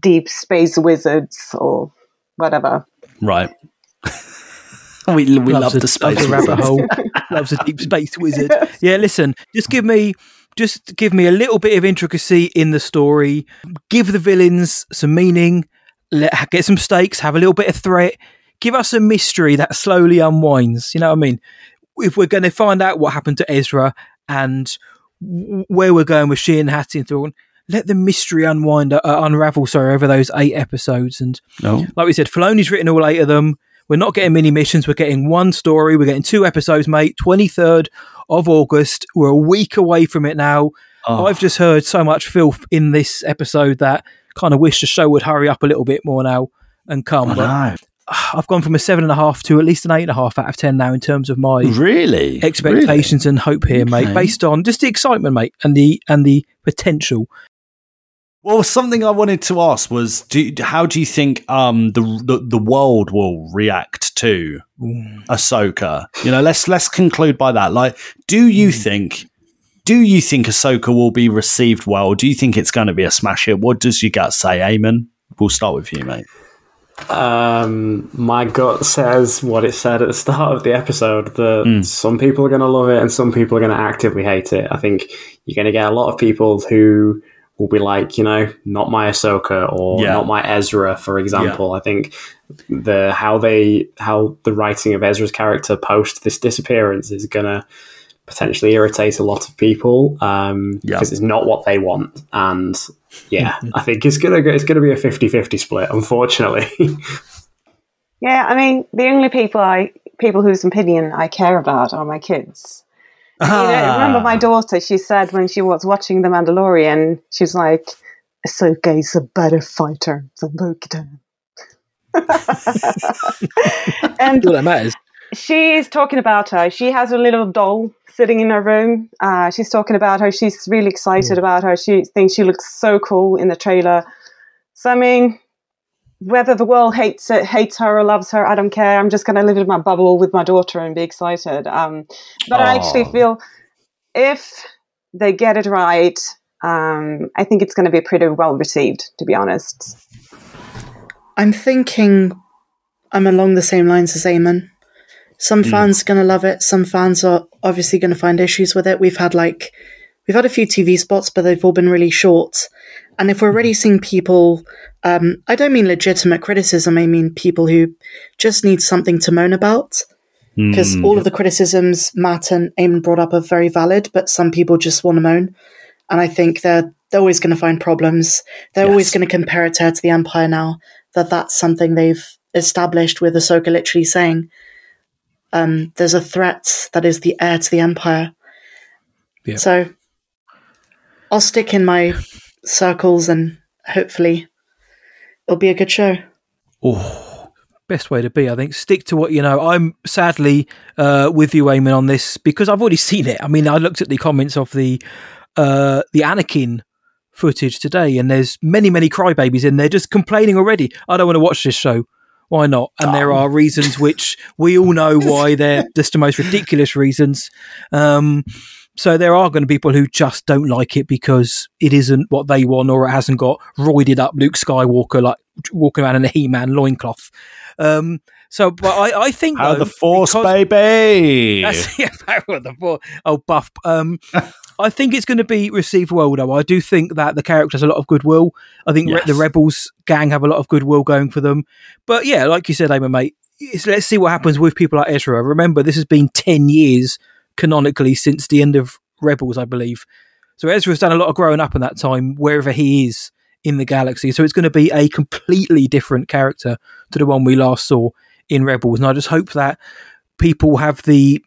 deep space wizards or whatever. Right. We, we love the space rabbit hole. Loves a deep space wizard. Yeah, listen, just give me... Just give me a little bit of intricacy in the story. Give the villains some meaning. Let, get some stakes. Have a little bit of threat. Give us a mystery that slowly unwinds. You know what I mean? If we're going to find out what happened to Ezra and where we're going with she and Hattie and Thrawn, let the mystery unwind, uh, unravel. Sorry, over those eight episodes. And no. like we said, Filoni's written all eight of them. We're not getting mini missions. We're getting one story. We're getting two episodes, mate. twenty-third of August. We're a week away from it now. Oh. I've just heard so much filth in this episode that kind of wish the show would hurry up a little bit more now and come. But I've gone from a seven and a half to at least an eight and a half out of ten now in terms of my really expectations really? and hope here, okay. mate, based on just the excitement, mate, and the and the potential. Well, something I wanted to ask was, do, how do you think um, the, the the world will react to Ahsoka? You know, let's let's conclude by that. Like, do you think do you think Ahsoka will be received well? Do you think it's going to be a smash hit? What does your gut say, Eamon? We'll start with you, mate. Um, my gut says what it said at the start of the episode, that mm. some people are going to love it and some people are going to actively hate it. I think you're going to get a lot of people who will be like, you know, not my Ahsoka or yeah. not my Ezra, for example. Yeah. I think the how they how the writing of Ezra's character post this disappearance is going to potentially irritate a lot of people um, yeah. because it's not what they want. And yeah, I think it's going to it's going to be a fifty-fifty split, unfortunately. yeah, I mean, the only people I people whose opinion I care about are my kids. Ah. You know, remember my daughter, she said when she was watching The Mandalorian, she was like, Ahsoka is a better fighter than Luke. And all that matters. She is talking about her. She has a little doll sitting in her room. Uh, she's talking about her. She's really excited mm. about her. She thinks she looks so cool in the trailer. So, I mean, whether the world hates it, hates her or loves her, I don't care. I'm just going to live in my bubble with my daughter and be excited. Um, but oh. I actually feel if they get it right, um, I think it's going to be pretty well received, to be honest. I'm thinking I'm along the same lines as Eamon. Some mm. fans are going to love it. Some fans are obviously going to find issues with it. We've had like, we've had a few T V spots, but they've all been really short. And if we're already seeing people, um, I don't mean legitimate criticism, I mean people who just need something to moan about, because mm. all of the criticisms Matt and Eamon brought up are very valid, but some people just want to moan. And I think they're, they're always going to find problems. They're yes. always going to compare it to the Empire now, that that's something they've established with Ahsoka literally saying, um, there's a threat that is the heir to the Empire. Yeah. So I'll stick in my circles and hopefully it'll be a good show. Oh, best way to be, I think. Stick to what you know. I'm sadly uh, with you, Eamon, on this because I've already seen it. I mean, I looked at the comments of the uh, the Anakin footage today and there's many, many crybabies in there just complaining already. I don't want to watch this show. Why not? And oh. there are reasons which we all know why they're just the most ridiculous reasons. Um So there are going to be people who just don't like it because it isn't what they want or it hasn't got roided up Luke Skywalker, like walking around in a He-Man loincloth. Um, so but I, I think... Power though, the Force, baby! That's, yeah, Power the Force. Oh, buff. Um, I think it's going to be received well, though. I do think that the character has a lot of goodwill. I think yes. the Rebels gang have a lot of goodwill going for them. But yeah, like you said, Eamon, mate, let's see what happens with people like Ezra. Remember, this has been ten years canonically since the end of Rebels, I believe. So Ezra's done a lot of growing up in that time, wherever he is in the galaxy. So it's going to be a completely different character to the one we last saw in Rebels. And I just hope that people have the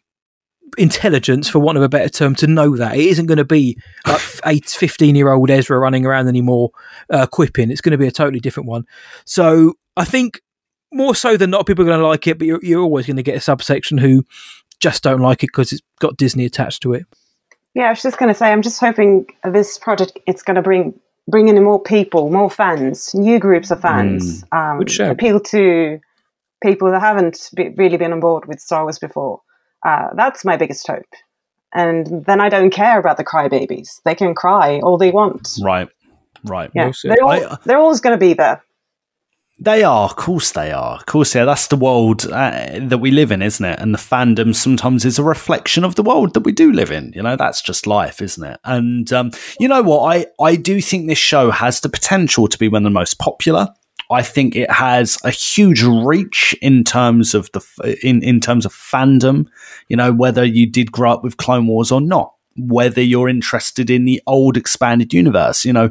intelligence, for want of a better term, to know that. It isn't going to be like eight, fifteen-year-old Ezra running around anymore uh, quipping. It's going to be a totally different one. So I think more so than not, people are going to like it, but you're, you're always going to get a subsection who just don't like it because it's got Disney attached to it. Yeah, I was just going to say, I'm just hoping this project, it's going to bring bring in more people, more fans, new groups of fans, mm. um, appeal to people that haven't be, really been on board with Star Wars before. Uh, that's my biggest hope. And then I don't care about the crybabies. They can cry all they want. Right, right. Yeah. We'll they're, all, I, they're always going to be there. They are. Of course they are. Of course, yeah. That's the world uh, that we live in, isn't it? And the fandom sometimes is a reflection of the world that we do live in. You know, that's just life, isn't it? And um, you know what? I, I do think this show has the potential to be one of the most popular. I think it has a huge reach in terms of the in, in terms of fandom, you know, whether you did grow up with Clone Wars or not, whether you're interested in the old expanded universe, you know,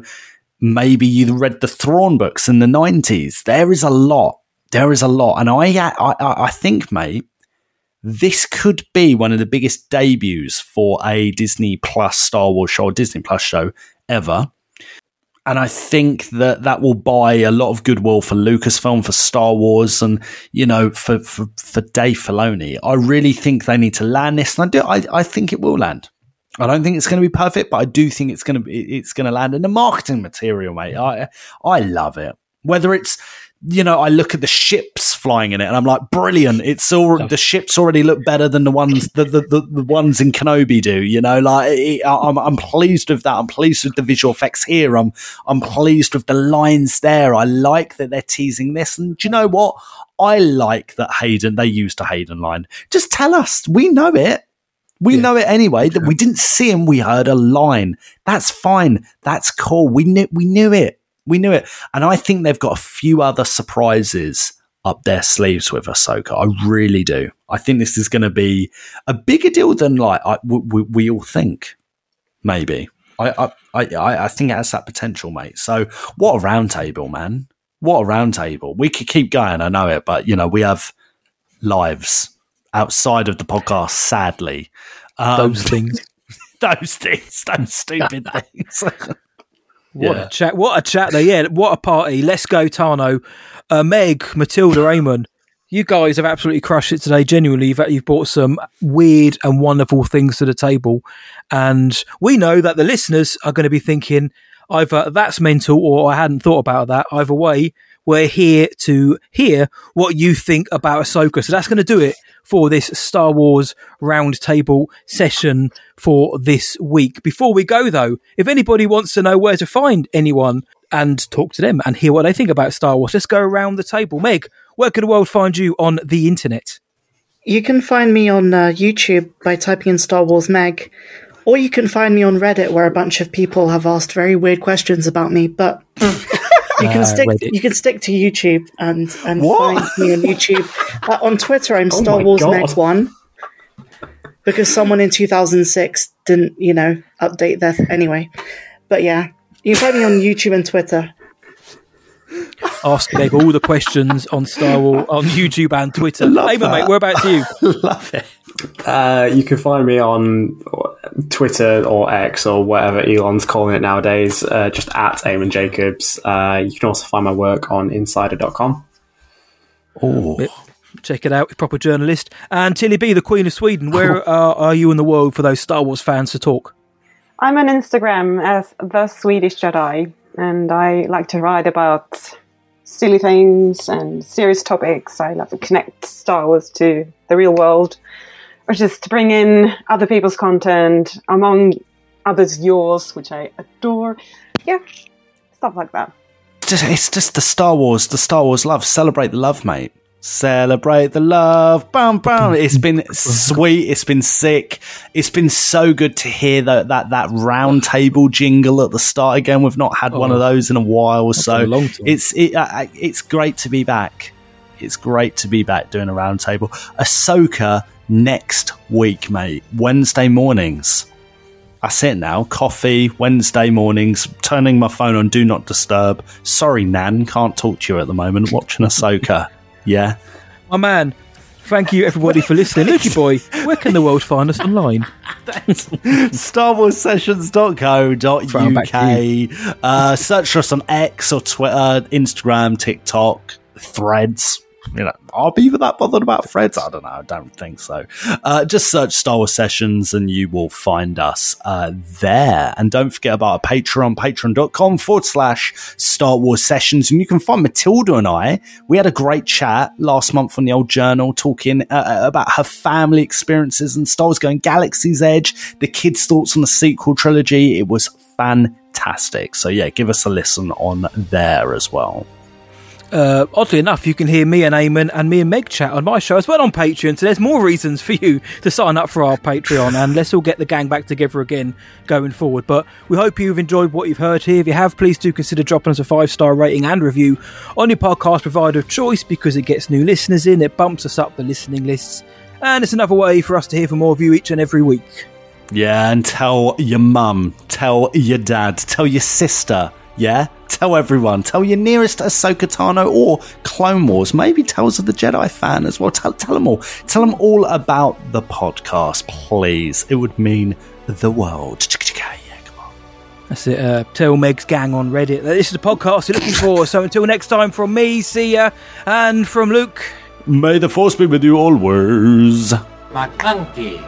maybe you read the Thrawn books in the nineties. There is a lot. There is a lot. And I, I, I think, mate, this could be one of the biggest debuts for a Disney Plus Star Wars show, or Disney Plus show ever. And I think that that will buy a lot of goodwill for Lucasfilm, for Star Wars, and, you know, for, for, for Dave Filoni. I really think they need to land this. And I do. I, I think it will land. I don't think it's going to be perfect, but I do think it's going to be, it's going to land in the marketing material, mate. I, I love it. Whether it's, you know, I look at the ships flying in it and I'm like, brilliant. It's all, the ships already look better than the ones, the, the, the, the ones in Kenobi do, you know, like it, I'm, I'm pleased with that. I'm pleased with the visual effects here. I'm, I'm pleased with the lines there. I like that they're teasing this. And do you know what? I like that Hayden, they used a Hayden line. Just tell us, we know it. We yeah. know it anyway, that we didn't see him. We heard a line. That's fine. That's cool. We knew, we knew it. We knew it. And I think they've got a few other surprises up their sleeves with Ahsoka. I really do. I think this is going to be a bigger deal than like I, we, we all think, maybe. I, I, I, I think it has that potential, mate. So what a round table, man. What a round table. We could keep going. I know it, but, you know, we have lives outside of the podcast, sadly. Um, those things. those things. Those stupid things. What yeah. a chat. What a chat though. Yeah, what a party. Let's go, Tano. Uh, Meg, Matilda, Eamon, you guys have absolutely crushed it today. Genuinely, you've, you've brought some weird and wonderful things to the table. And we know that the listeners are going to be thinking, either that's mental or I hadn't thought about that. Either way, we're here to hear what you think about Ahsoka. So that's going to do it for this Star Wars Roundtable session for this week. Before we go, though, if anybody wants to know where to find anyone and talk to them and hear what they think about Star Wars, let's go around the table. Meg, where can the world find you on the internet? You can find me on uh, YouTube by typing in Star Wars Meg, or you can find me on Reddit, where a bunch of people have asked very weird questions about me, but... You can uh, stick. Reddit. You can stick to YouTube and, and find me on YouTube. Uh, on Twitter, I'm oh Star Wars Next One, because someone in two thousand six didn't, you know, update their th- anyway. But yeah, you can find me on YouTube and Twitter. Ask Meg all the questions on Star Wars on YouTube and Twitter. Eamon, mate, we're about to you. Love it. Uh, you can find me on Twitter or X or whatever Elon's calling it nowadays, uh, just at Eamon Jacobs. Uh, you can also find my work on insider dot com. Oh, check it out, proper journalist. And Tilly B, the Queen of Sweden, where uh, are you in the world for those Star Wars fans to talk? I'm on Instagram as The Swedish Jedi, and I like to write about silly things and serious topics. I love to connect Star Wars to the real world, or just bring in other people's content, among others yours, which I adore. Yeah, stuff like that. It's just the Star Wars, the Star Wars love. Celebrate the love, mate. Celebrate the love. Bam, bam. It's been sweet. It's been sick. It's been so good to hear that that, that round table jingle at the start again. We've not had oh, one of those in a while, so a long time. It's it, uh, it's great to be back. It's great to be back doing a round table. Ahsoka next week, mate. Wednesday mornings. That's it now. Coffee, Wednesday mornings, turning my phone on Do Not Disturb. Sorry, Nan, can't talk to you at the moment. Watching Ahsoka. Yeah. My man, Thank you, everybody, for listening. Lukey boy, where can the world find us online? That's star wars sessions dot co dot U K. Uh, search for us on X or Twitter, Instagram, TikTok, Threads. You know, are people that bothered about Threads? I don't know. I don't think so. Uh, just search Star Wars Sessions and you will find us uh, there. And don't forget about our Patreon, patreon.com forward slash Star Wars Sessions. And you can find Matilda and I. We had a great chat last month on the old journal talking uh, about her family experiences and Star Wars going Galaxy's Edge, the kids' thoughts on the sequel trilogy. It was fantastic. So, yeah, give us a listen on there as well. Uh, oddly enough, you can hear me and Eamon and me and Meg chat on my show as well on Patreon, so there's more reasons for you to sign up for our Patreon, and let's all get the gang back together again going forward. But we hope you've enjoyed what you've heard here. If you have, please do consider dropping us a five-star rating and review on your podcast provider of choice, because it gets new listeners in, it bumps us up the listening lists, and it's another way for us to hear from more of you each and every week. Yeah, and tell your mum, tell your dad, tell your sister. Yeah, tell everyone. Tell your nearest Ahsoka Tano or Clone Wars. Maybe Tales of the Jedi fan as well. Tell, tell them all. Tell them all about the podcast, please. It would mean the world. Yeah, come on. That's it. Uh, tell Meg's gang on Reddit that this is the podcast you're looking for. So until next time, from me, see ya, and from Luke. May the Force be with you always. My clunky.